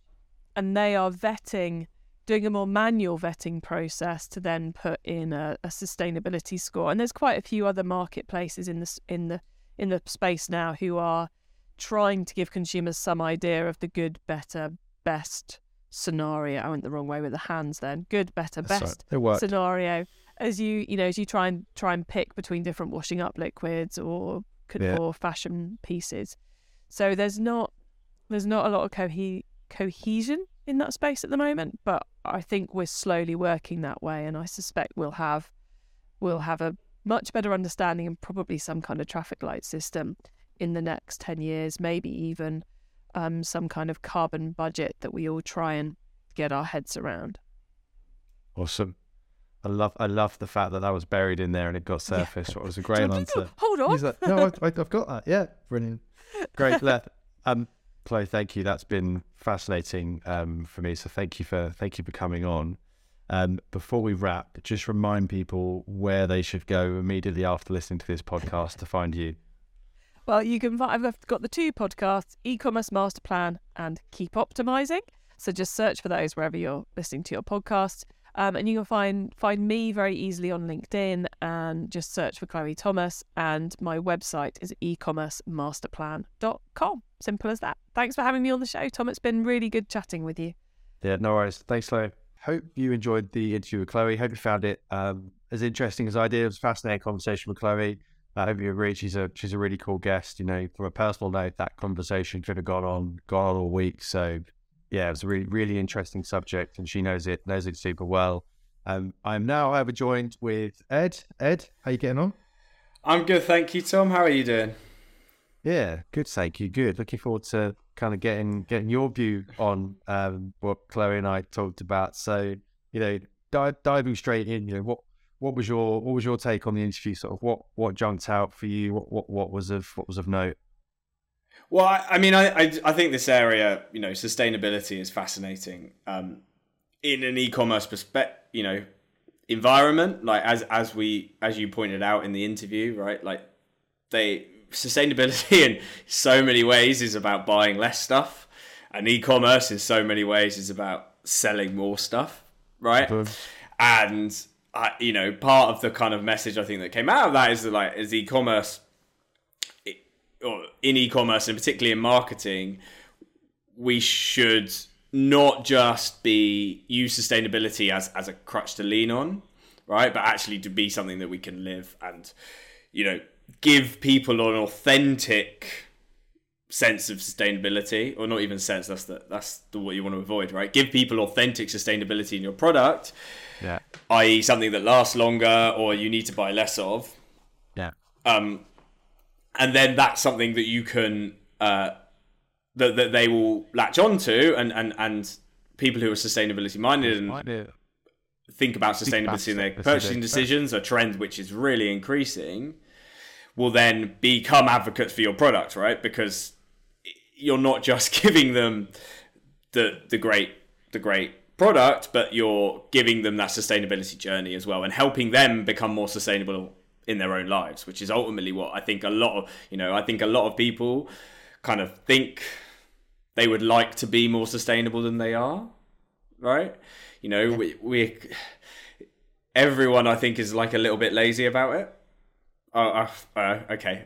and they are vetting, doing a more manual vetting process to then put in a sustainability score. And there's quite a few other marketplaces in the space now who are trying to give consumers some idea of the good, better, best scenario. I went the wrong way with the hands then. Good, better, best scenario as you try and pick between different washing up liquids or fashion pieces. So there's not a lot of cohesion in that space at the moment, but I think we're slowly working that way, and I suspect we'll have a much better understanding and probably some kind of traffic light system in the next 10 years, maybe even some kind of carbon budget that we all try and get our heads around. Awesome. I love the fact that was buried in there and it got surfaced. It was a great answer. Hold on. He's like, no, I've got that. Yeah, brilliant. Great. Chloë, thank you. That's been fascinating for me. So thank you for coming on. Before we wrap, just remind people where they should go immediately after listening to this podcast to find you. Well, I've got the two podcasts, E-commerce Master Plan and Keep Optimizing. So just search for those wherever you're listening to your podcasts. And you can find me very easily on LinkedIn and just search for Chloë Thomas. And my website is ecommercemasterplan.com. Simple as that. Thanks for having me on the show, Tom. It's been really good chatting with you. Yeah, no worries. Thanks, Chloë. Hope you enjoyed the interview with Chloë. Hope you found it as interesting as I did. It was a fascinating conversation with Chloë. I hope you agree. She's a really cool guest. You know, from a personal note, that conversation could have gone on all week. So yeah, it was a really, really interesting subject, and she knows it super well. I'm now over joined with Ed. Ed, how are you getting on? I'm good, thank you, Tom. How are you doing? Yeah, good, thank you. Good. Looking forward to kind of getting your view on what Chloë and I talked about. So, you know, diving straight in, you know, what was your take on the interview? Sort of what jumped out for you? What was of note? Well, I mean, I think this area, you know, sustainability is fascinating in an e-commerce perspective, you know, environment, like as you pointed out in the interview, right? Like sustainability in so many ways is about buying less stuff, and e-commerce in so many ways is about selling more stuff, right? Mm-hmm. And, you know, part of the kind of message I think that came out of that is that, like, as e-commerce or in e-commerce and particularly in marketing, we should not just use sustainability as a crutch to lean on, right? But actually to be something that we can live and, you know, give people an authentic sense of sustainability, or not even sense, that's what you want to avoid, right? Give people authentic sustainability in your product, yeah, i.e. something that lasts longer or you need to buy less of. Yeah. And then that's something that you can, that they will latch onto, and people who are sustainability minded and think about sustainability in their purchasing decisions, a trend which is really increasing, will then become advocates for your product, right? Because you're not just giving them the great product, but you're giving them that sustainability journey as well, and helping them become more sustainable in their own lives, which is ultimately what I think a lot of people kind of think they would like to be more sustainable than they are, right? You know, we everyone I think is like a little bit lazy about it. Okay,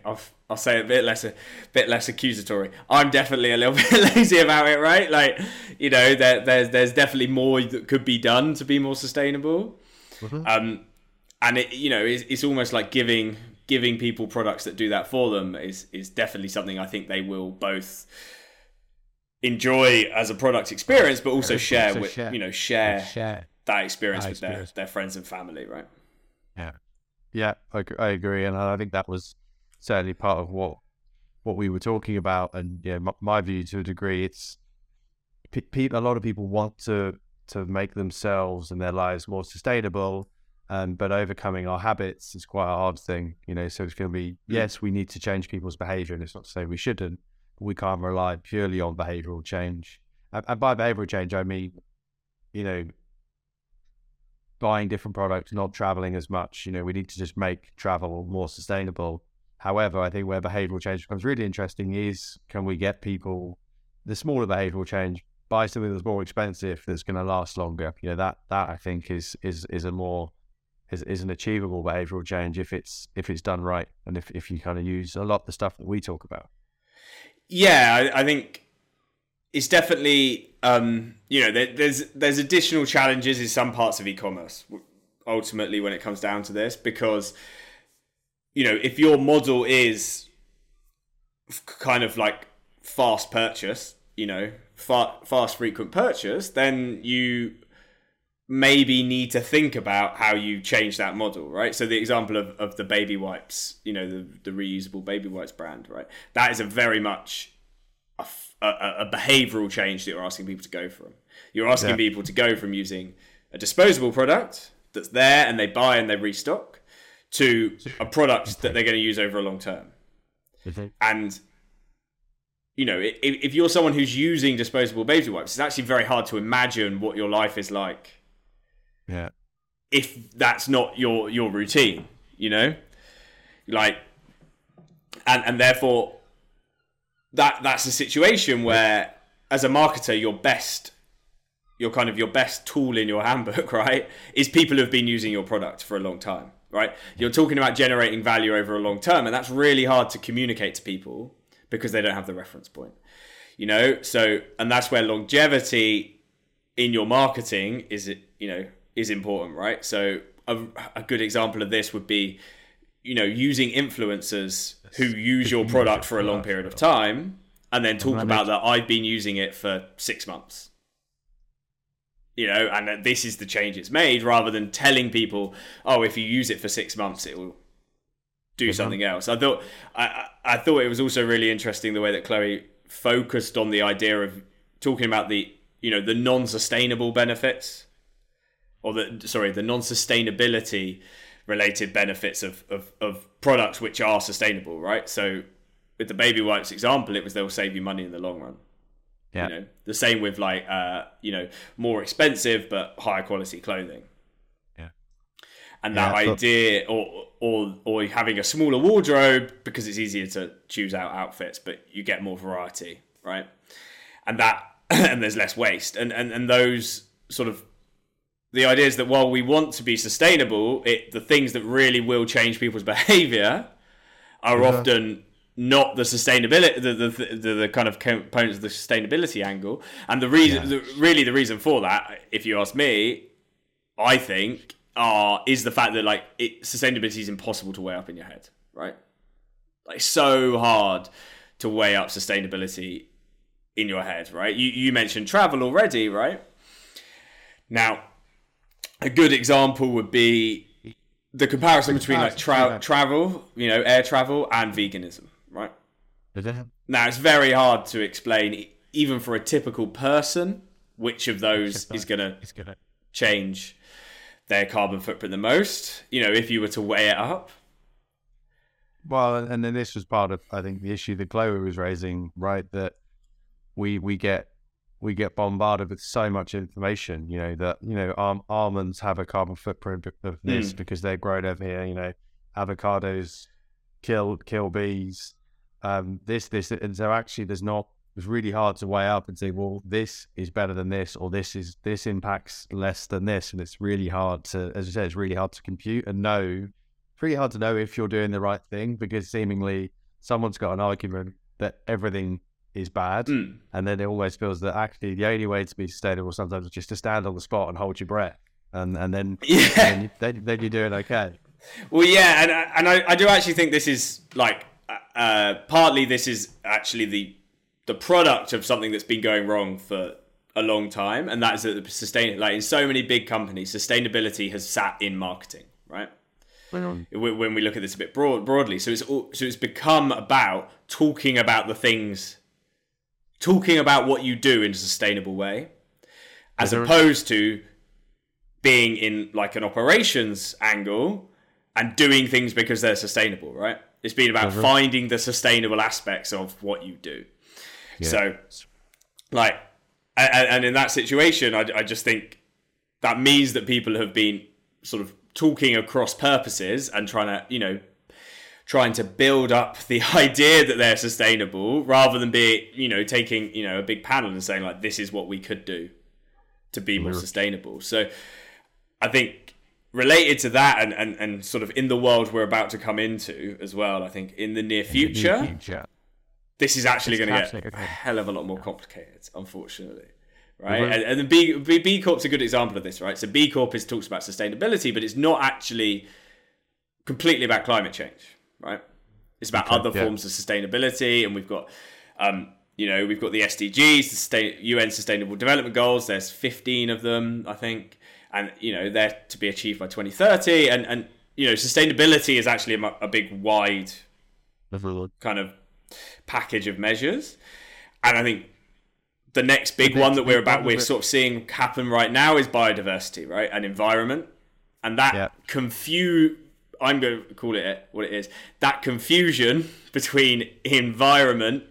I'll say it a bit less accusatory. I'm definitely a little bit lazy about it, right? Like, you know, there's definitely more that could be done to be more sustainable. Mm-hmm. And it, you know, it's almost like giving people products that do that for them is definitely something I think they will both enjoy as a product experience, but also share that experience with their friends and family, right? Yeah. Yeah, I agree. And I think that was certainly part of what we were talking about. And yeah, my view to a degree, it's a lot of people want to make themselves and their lives more sustainable, but overcoming our habits is quite a hard thing, you know. So it's going to be, yes, we need to change people's behavior, and it's not to say we shouldn't, but we can't rely purely on behavioral change. And by behavioral change, I mean, you know, buying different products, not traveling as much. You know, we need to just make travel more sustainable. However, I think where behavioral change becomes really interesting is, can we get people, the smaller behavioral change, buy something that's more expensive, that's going to last longer. You know, that I think is a more, is an achievable behavioral change if it's done right, and if you kind of use a lot of the stuff that we talk about. Yeah, I think it's definitely you know, there's additional challenges in some parts of e-commerce ultimately when it comes down to this, because, you know, if your model is kind of like fast purchase, you know, fast frequent purchase, then you maybe need to think about how you change that model, right? So the example of the baby wipes, you know, the reusable baby wipes brand, right? That is a very much a behavioral change that you're asking people to go from. You're asking people to go from using a disposable product that's there and they buy and they restock, to a product that they're going to use over a long term. Mm-hmm. And, you know, if you're someone who's using disposable baby wipes, it's actually very hard to imagine what your life is like. Yeah. If that's not your routine, you know, like, and therefore that's a situation where, as a marketer, your best tool in your handbook, right, is people who've been using your product for a long time, right? You're talking about generating value over a long term, and that's really hard to communicate to people because they don't have the reference point, you know? So, and that's where longevity in your marketing is important, right? So a good example of this would be, you know, using influencers who use your product for a long period of time and then talk about that I've been using it for 6 months, you know, and that this is the change it's made, rather than telling people, oh, if you use it for 6 months, it will do something else. I thought it was also really interesting the way that Chloe focused on the idea of talking about the non-sustainable benefits, or the non-sustainability related benefits of products which are sustainable, right? So with the baby wipes example, it was they'll save you money in the long run. Yeah. You know, the same with like, you know, more expensive but higher quality clothing. Yeah. And that idea, or having a smaller wardrobe because it's easier to choose out outfits, but you get more variety, right? And that, and there's less waste, and those sort of the ideas that while we want to be sustainable, the things that really will change people's behavior are often not the sustainability, the kind of components of the sustainability angle. And the reason, really the reason for that, if you ask me, I think, is the fact that sustainability is impossible to weigh up in your head, right? Like, so hard to weigh up sustainability in your head, right? You mentioned travel already, right? Now, a good example would be the comparison between travel, air travel and veganism, right? Now, it's very hard to explain, even for a typical person, which of those is going to change their carbon footprint the most, if you were to weigh it up. Well, and then this was part of, I think, the issue that Chloe was raising, right? That we get bombarded with so much information, that, almonds have a carbon footprint of this because they're grown over here, avocados kill bees, this. And so actually it's really hard to weigh up and say, well, this is better than this, or this impacts less than this. And it's really hard to, as I said, it's really hard to compute and know. It's really hard to know if you're doing the right thing, because seemingly someone's got an argument that everything is bad, and then it always feels that actually the only way to be sustainable sometimes is just to stand on the spot and hold your breath, and then you're doing okay. Well, yeah, and I do actually think this is partly this is actually the product of something that's been going wrong for a long time, and that is that in so many big companies, sustainability has sat in marketing, right? When we look at this a bit broadly, so it's become about talking about the things. Talking about what you do in a sustainable way, as opposed to being in an operations angle and doing things because they're sustainable, right? It's been about finding the sustainable aspects of what you do. Yeah. So, and in that situation, I just think that means that people have been sort of talking across purposes and trying to build up the idea that they're sustainable, rather than taking a big panel and saying this is what we could do to be more sustainable. So I think related to that and sort of in the world we're about to come into as well, I think in the near future, this is actually going to get a hell of a lot more complicated, unfortunately. Right. And the B Corp's a good example of this, right? So B Corp talks about sustainability, but it's not actually completely about climate change. Right, it's about other forms of sustainability, and we've got, we've got the SDGs, the UN Sustainable Development Goals. There's 15 of them, I think, and they're to be achieved by 2030. And sustainability is actually a big wide kind of package of measures. And I think the next big one that we're sort of seeing happen right now is biodiversity, right, and environment, and that I'm going to call it what it is. That confusion between environment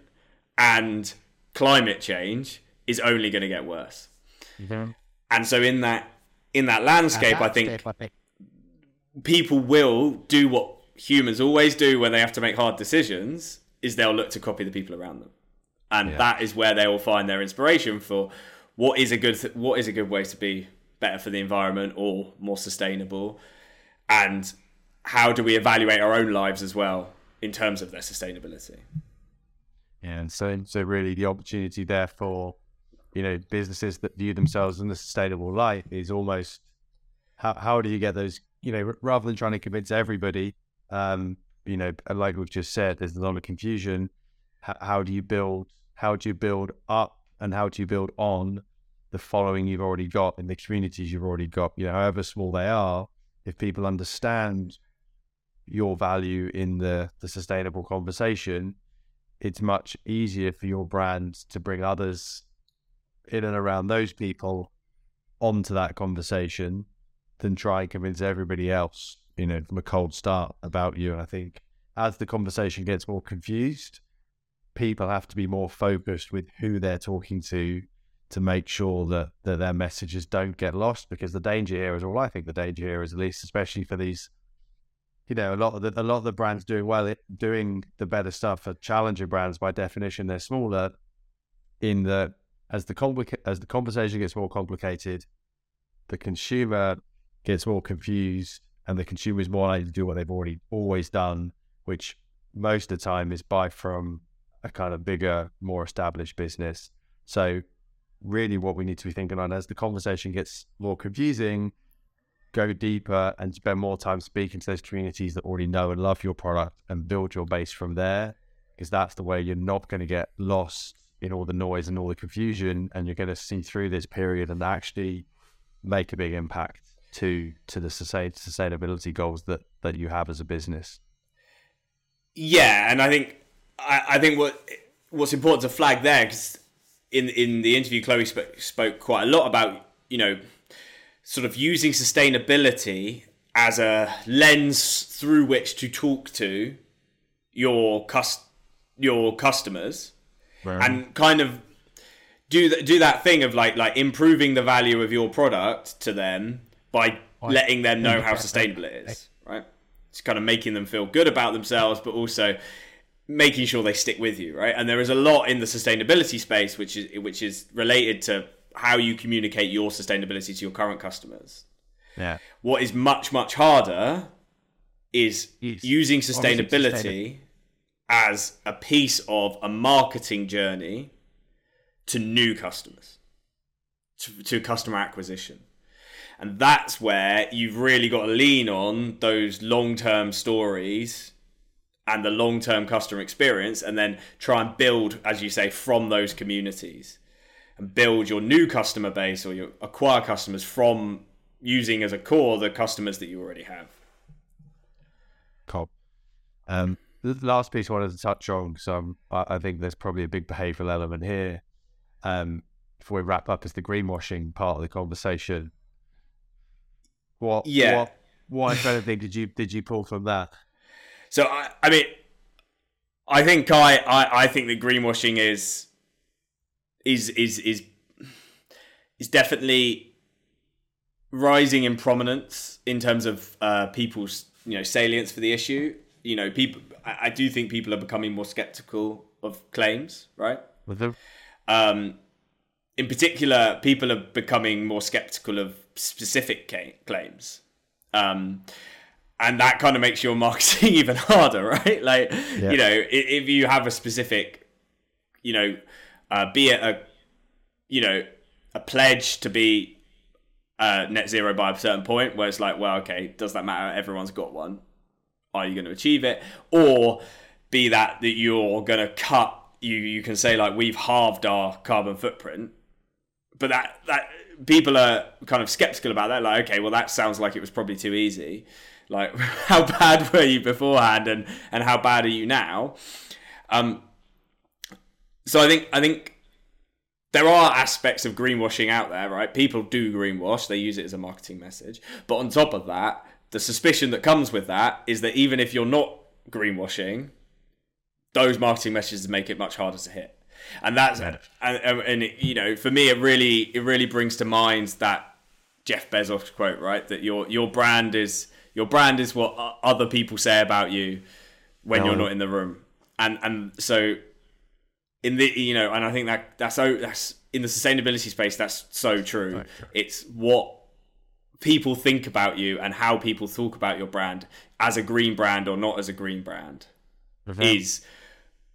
and climate change is only going to get worse. Mm-hmm. And so in that landscape, I think people will do what humans always do when they have to make hard decisions, is they'll look to copy the people around them. And that is where they will find their inspiration for what is a good way to be better for the environment or more sustainable. And how do we evaluate our own lives as well in terms of their sustainability? Yeah, and so really the opportunity there for, businesses that view themselves in the sustainable light is almost how do you get those, rather than trying to convince everybody, like we've just said, there's a lot of confusion. How do you build up and how do you build on the following you've already got in the communities you've already got, however small they are, if people understand your value in the sustainable conversation, it's much easier for your brand to bring others in and around those people onto that conversation than try and convince everybody else, from a cold start about you. And I think as the conversation gets more confused, people have to be more focused with who they're talking to make sure that their messages don't get lost, because the danger here is, at least especially for these, a lot of the brands doing well, doing the better stuff for challenger brands, by definition, they're smaller. In that, as the conversation gets more complicated, the consumer gets more confused, and the consumer is more likely to do what they've already always done, which most of the time is buy from a kind of bigger, more established business. So really what we need to be thinking on as the conversation gets more confusing, go deeper and spend more time speaking to those communities that already know and love your product and build your base from there, because that's the way you're not going to get lost in all the noise and all the confusion, and you're going to see through this period and actually make a big impact to the sustainability goals that you have as a business. Yeah, and I think what's important to flag there, because in the interview, Chloe spoke quite a lot about, you know, sort of using sustainability as a lens through which to talk to your customers, right, and kind of do that thing of like improving the value of your product to them by letting them know how sustainable it is, right? It's kind of making them feel good about themselves, but also making sure they stick with you, right? And there is a lot in the sustainability space which is related to how you communicate your sustainability to your current customers. Yeah. What is much, much harder is using sustainability as a piece of a marketing journey to new customers, to customer acquisition. And that's where you've really got to lean on those long-term stories and the long-term customer experience, and then try and build, as you say, from those communities and build your new customer base or your acquire customers from using as a core the customers that you already have. Cool. The last piece I wanted to touch on, so I think there's probably a big behavioural element here, before we wrap up, is the greenwashing part of the conversation. What kind of thing did you pull from that? So I think that greenwashing is definitely rising in prominence in terms of people's, you know, salience for the issue. You know, people, I do think people are becoming more skeptical of claims, right? Mm-hmm. In particular, people are becoming more skeptical of specific claims. And that kind of makes your marketing even harder, right? Like, yeah, you know, if you have a specific, you know, be it a pledge to be net zero by a certain point, where it's like, well, okay, does that matter? Everyone's got one. Are you going to achieve it? Or be that you're going to cut, you can say like, we've halved our carbon footprint, but that people are kind of skeptical about that. Like, okay, well, that sounds like it was probably too easy. Like, how bad were you beforehand, and how bad are you now? So I think there are aspects of greenwashing out there, right? People do greenwash. They use it as a marketing message. But on top of that, the suspicion that comes with that is that even if you're not greenwashing, those marketing messages make it much harder to hit. And that's, and it, you know, for me, it really brings to mind that Jeff Bezos quote, right? That your brand is what other people say about you when you're not in the room. And so in the, you know, and I think that's in the sustainability space, that's so true. Right. It's what people think about you and how people talk about your brand as a green brand or not as a green brand, okay, is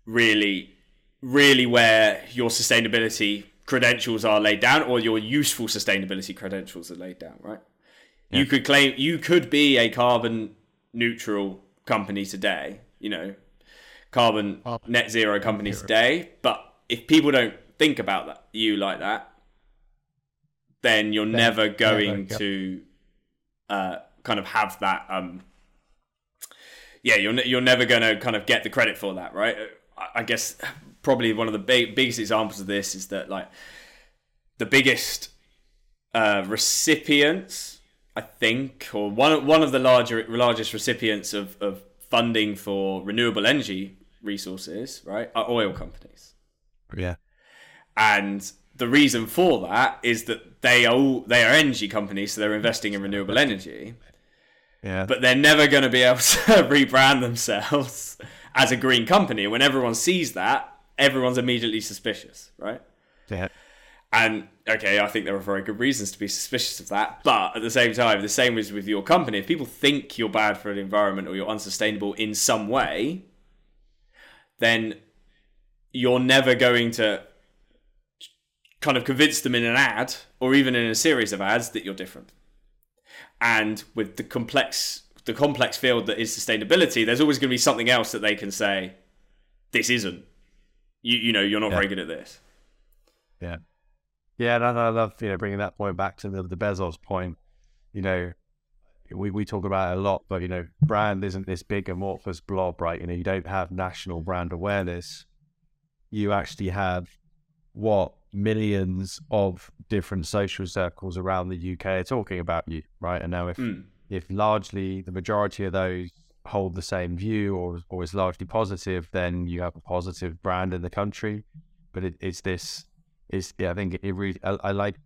really, really where your sustainability credentials are laid down, or your useful sustainability credentials are laid down, right? Yeah. You could be a carbon neutral company today, you know, carbon net zero company today, but if people don't think about that, you like that, then you're never going to kind of have that. You're never going to kind of get the credit for that, right? I guess probably one of the biggest examples of this is that, like, the biggest recipients, I think, or one of the largest recipients of funding for renewable energy resources, right, are oil companies. Yeah. And the reason for that is that they are energy companies, so they're investing in renewable energy. Yeah. But they're never going to be able to rebrand themselves as a green company. When everyone sees that, everyone's immediately suspicious, right? Yeah. And okay, I think there are very good reasons to be suspicious of that, but at the same time, the same is with your company. If people think you're bad for the environment or you're unsustainable in some way, then you're never going to kind of convince them in an ad or even in a series of ads that you're different. And with the complex field that is sustainability, there's always going to be something else that they can say, this isn't. You know, you're not very good at this. Yeah. Yeah, and I love, you know, bringing that point back to the Bezos point. You know, we talk about it a lot, but, you know, brand isn't this big amorphous blob, right? You know, you don't have national brand awareness. You actually have, what, millions of different social circles around the UK are talking about you, right? And now if largely the majority of those hold the same view or is largely positive, then you have a positive brand in the country. But I like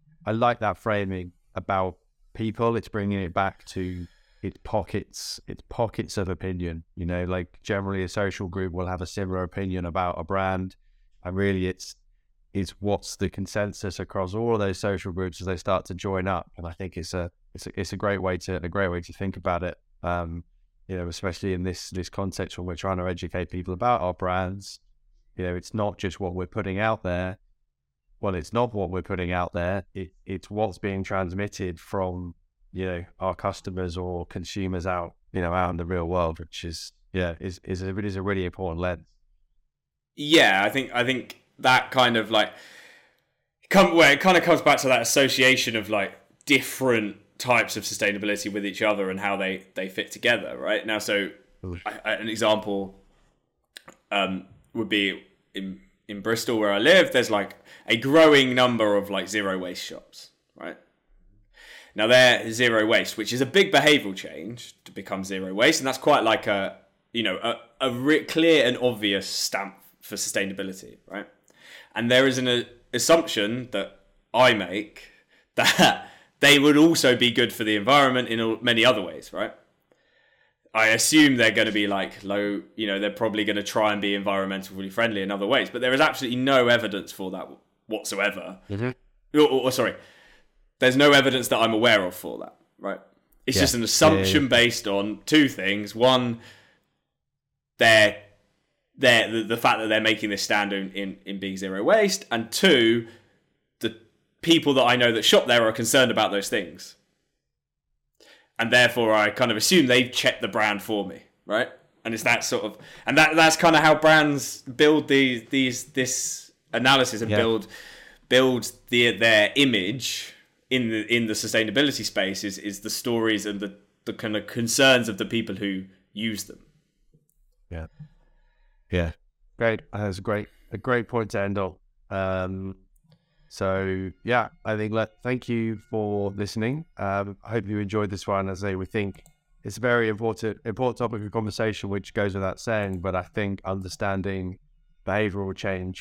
that framing about people. It's bringing it back to its pockets of opinion. You know, like generally a social group will have a similar opinion about a brand, and really it's what's the consensus across all of those social groups as they start to join up. And I think it's a great way to think about it. You know, especially in this context when we're trying to educate people about our brands. You know, it's not just what we're putting out there. Well, it's not what we're putting out there. It's what's being transmitted from, you know, our customers or consumers out in the real world, which is a really important lens. Yeah, I think that kind of like comes back to that association of like different types of sustainability with each other and how they fit together right now. So an example would be in Bristol, where I live, there's like a growing number of like zero waste shops, right? Now they're zero waste, which is a big behavioral change to become zero waste. And that's quite like a clear and obvious stamp for sustainability, right? And there is an assumption that I make that they would also be good for the environment in many other ways, right? I assume they're going to be like low, you know, they're probably going to try and be environmentally friendly in other ways, but there is absolutely no evidence for that whatsoever. Mm-hmm. Or, sorry, there's no evidence that I'm aware of for that, right? It's just an assumption based on two things. One, the fact that they're making this stand in being zero waste, and two, the people that I know that shop there are concerned about those things. And therefore, I kind of assume they've checked the brand for me, right? And it's that sort of, and that's kind of how brands build this analysis and build their image in the sustainability space. Is the stories and the kind of concerns of the people who use them. Yeah, yeah, great. That's a great point to end on. So yeah, I think. Thank you for listening. I hope you enjoyed this one. As I say, we think it's a very important topic of conversation, which goes without saying. But I think understanding behavioural change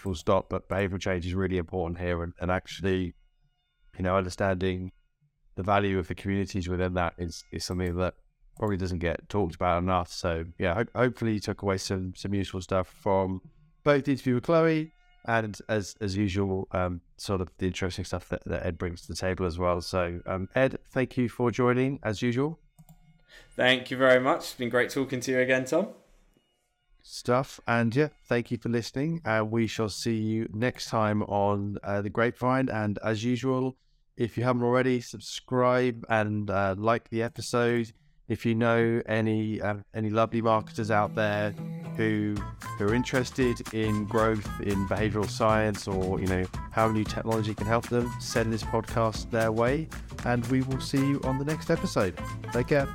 full stop. But behavioural change is really important here, and actually, you know, understanding the value of the communities within that is something that probably doesn't get talked about enough. So yeah, hopefully you took away some useful stuff from both the interview with Chloë. And as usual, sort of the interesting stuff that Ed brings to the table as well. So, Ed, thank you for joining as usual. Thank you very much. It's been great talking to you again, Tom. Stuff. And yeah, thank you for listening. We shall see you next time on The Grapevine. And as usual, if you haven't already, subscribe and like the episode. If you know any lovely marketers out there who are interested in growth in behavioural science, or you know how new technology can help them, send this podcast their way, and we will see you on the next episode. Take care.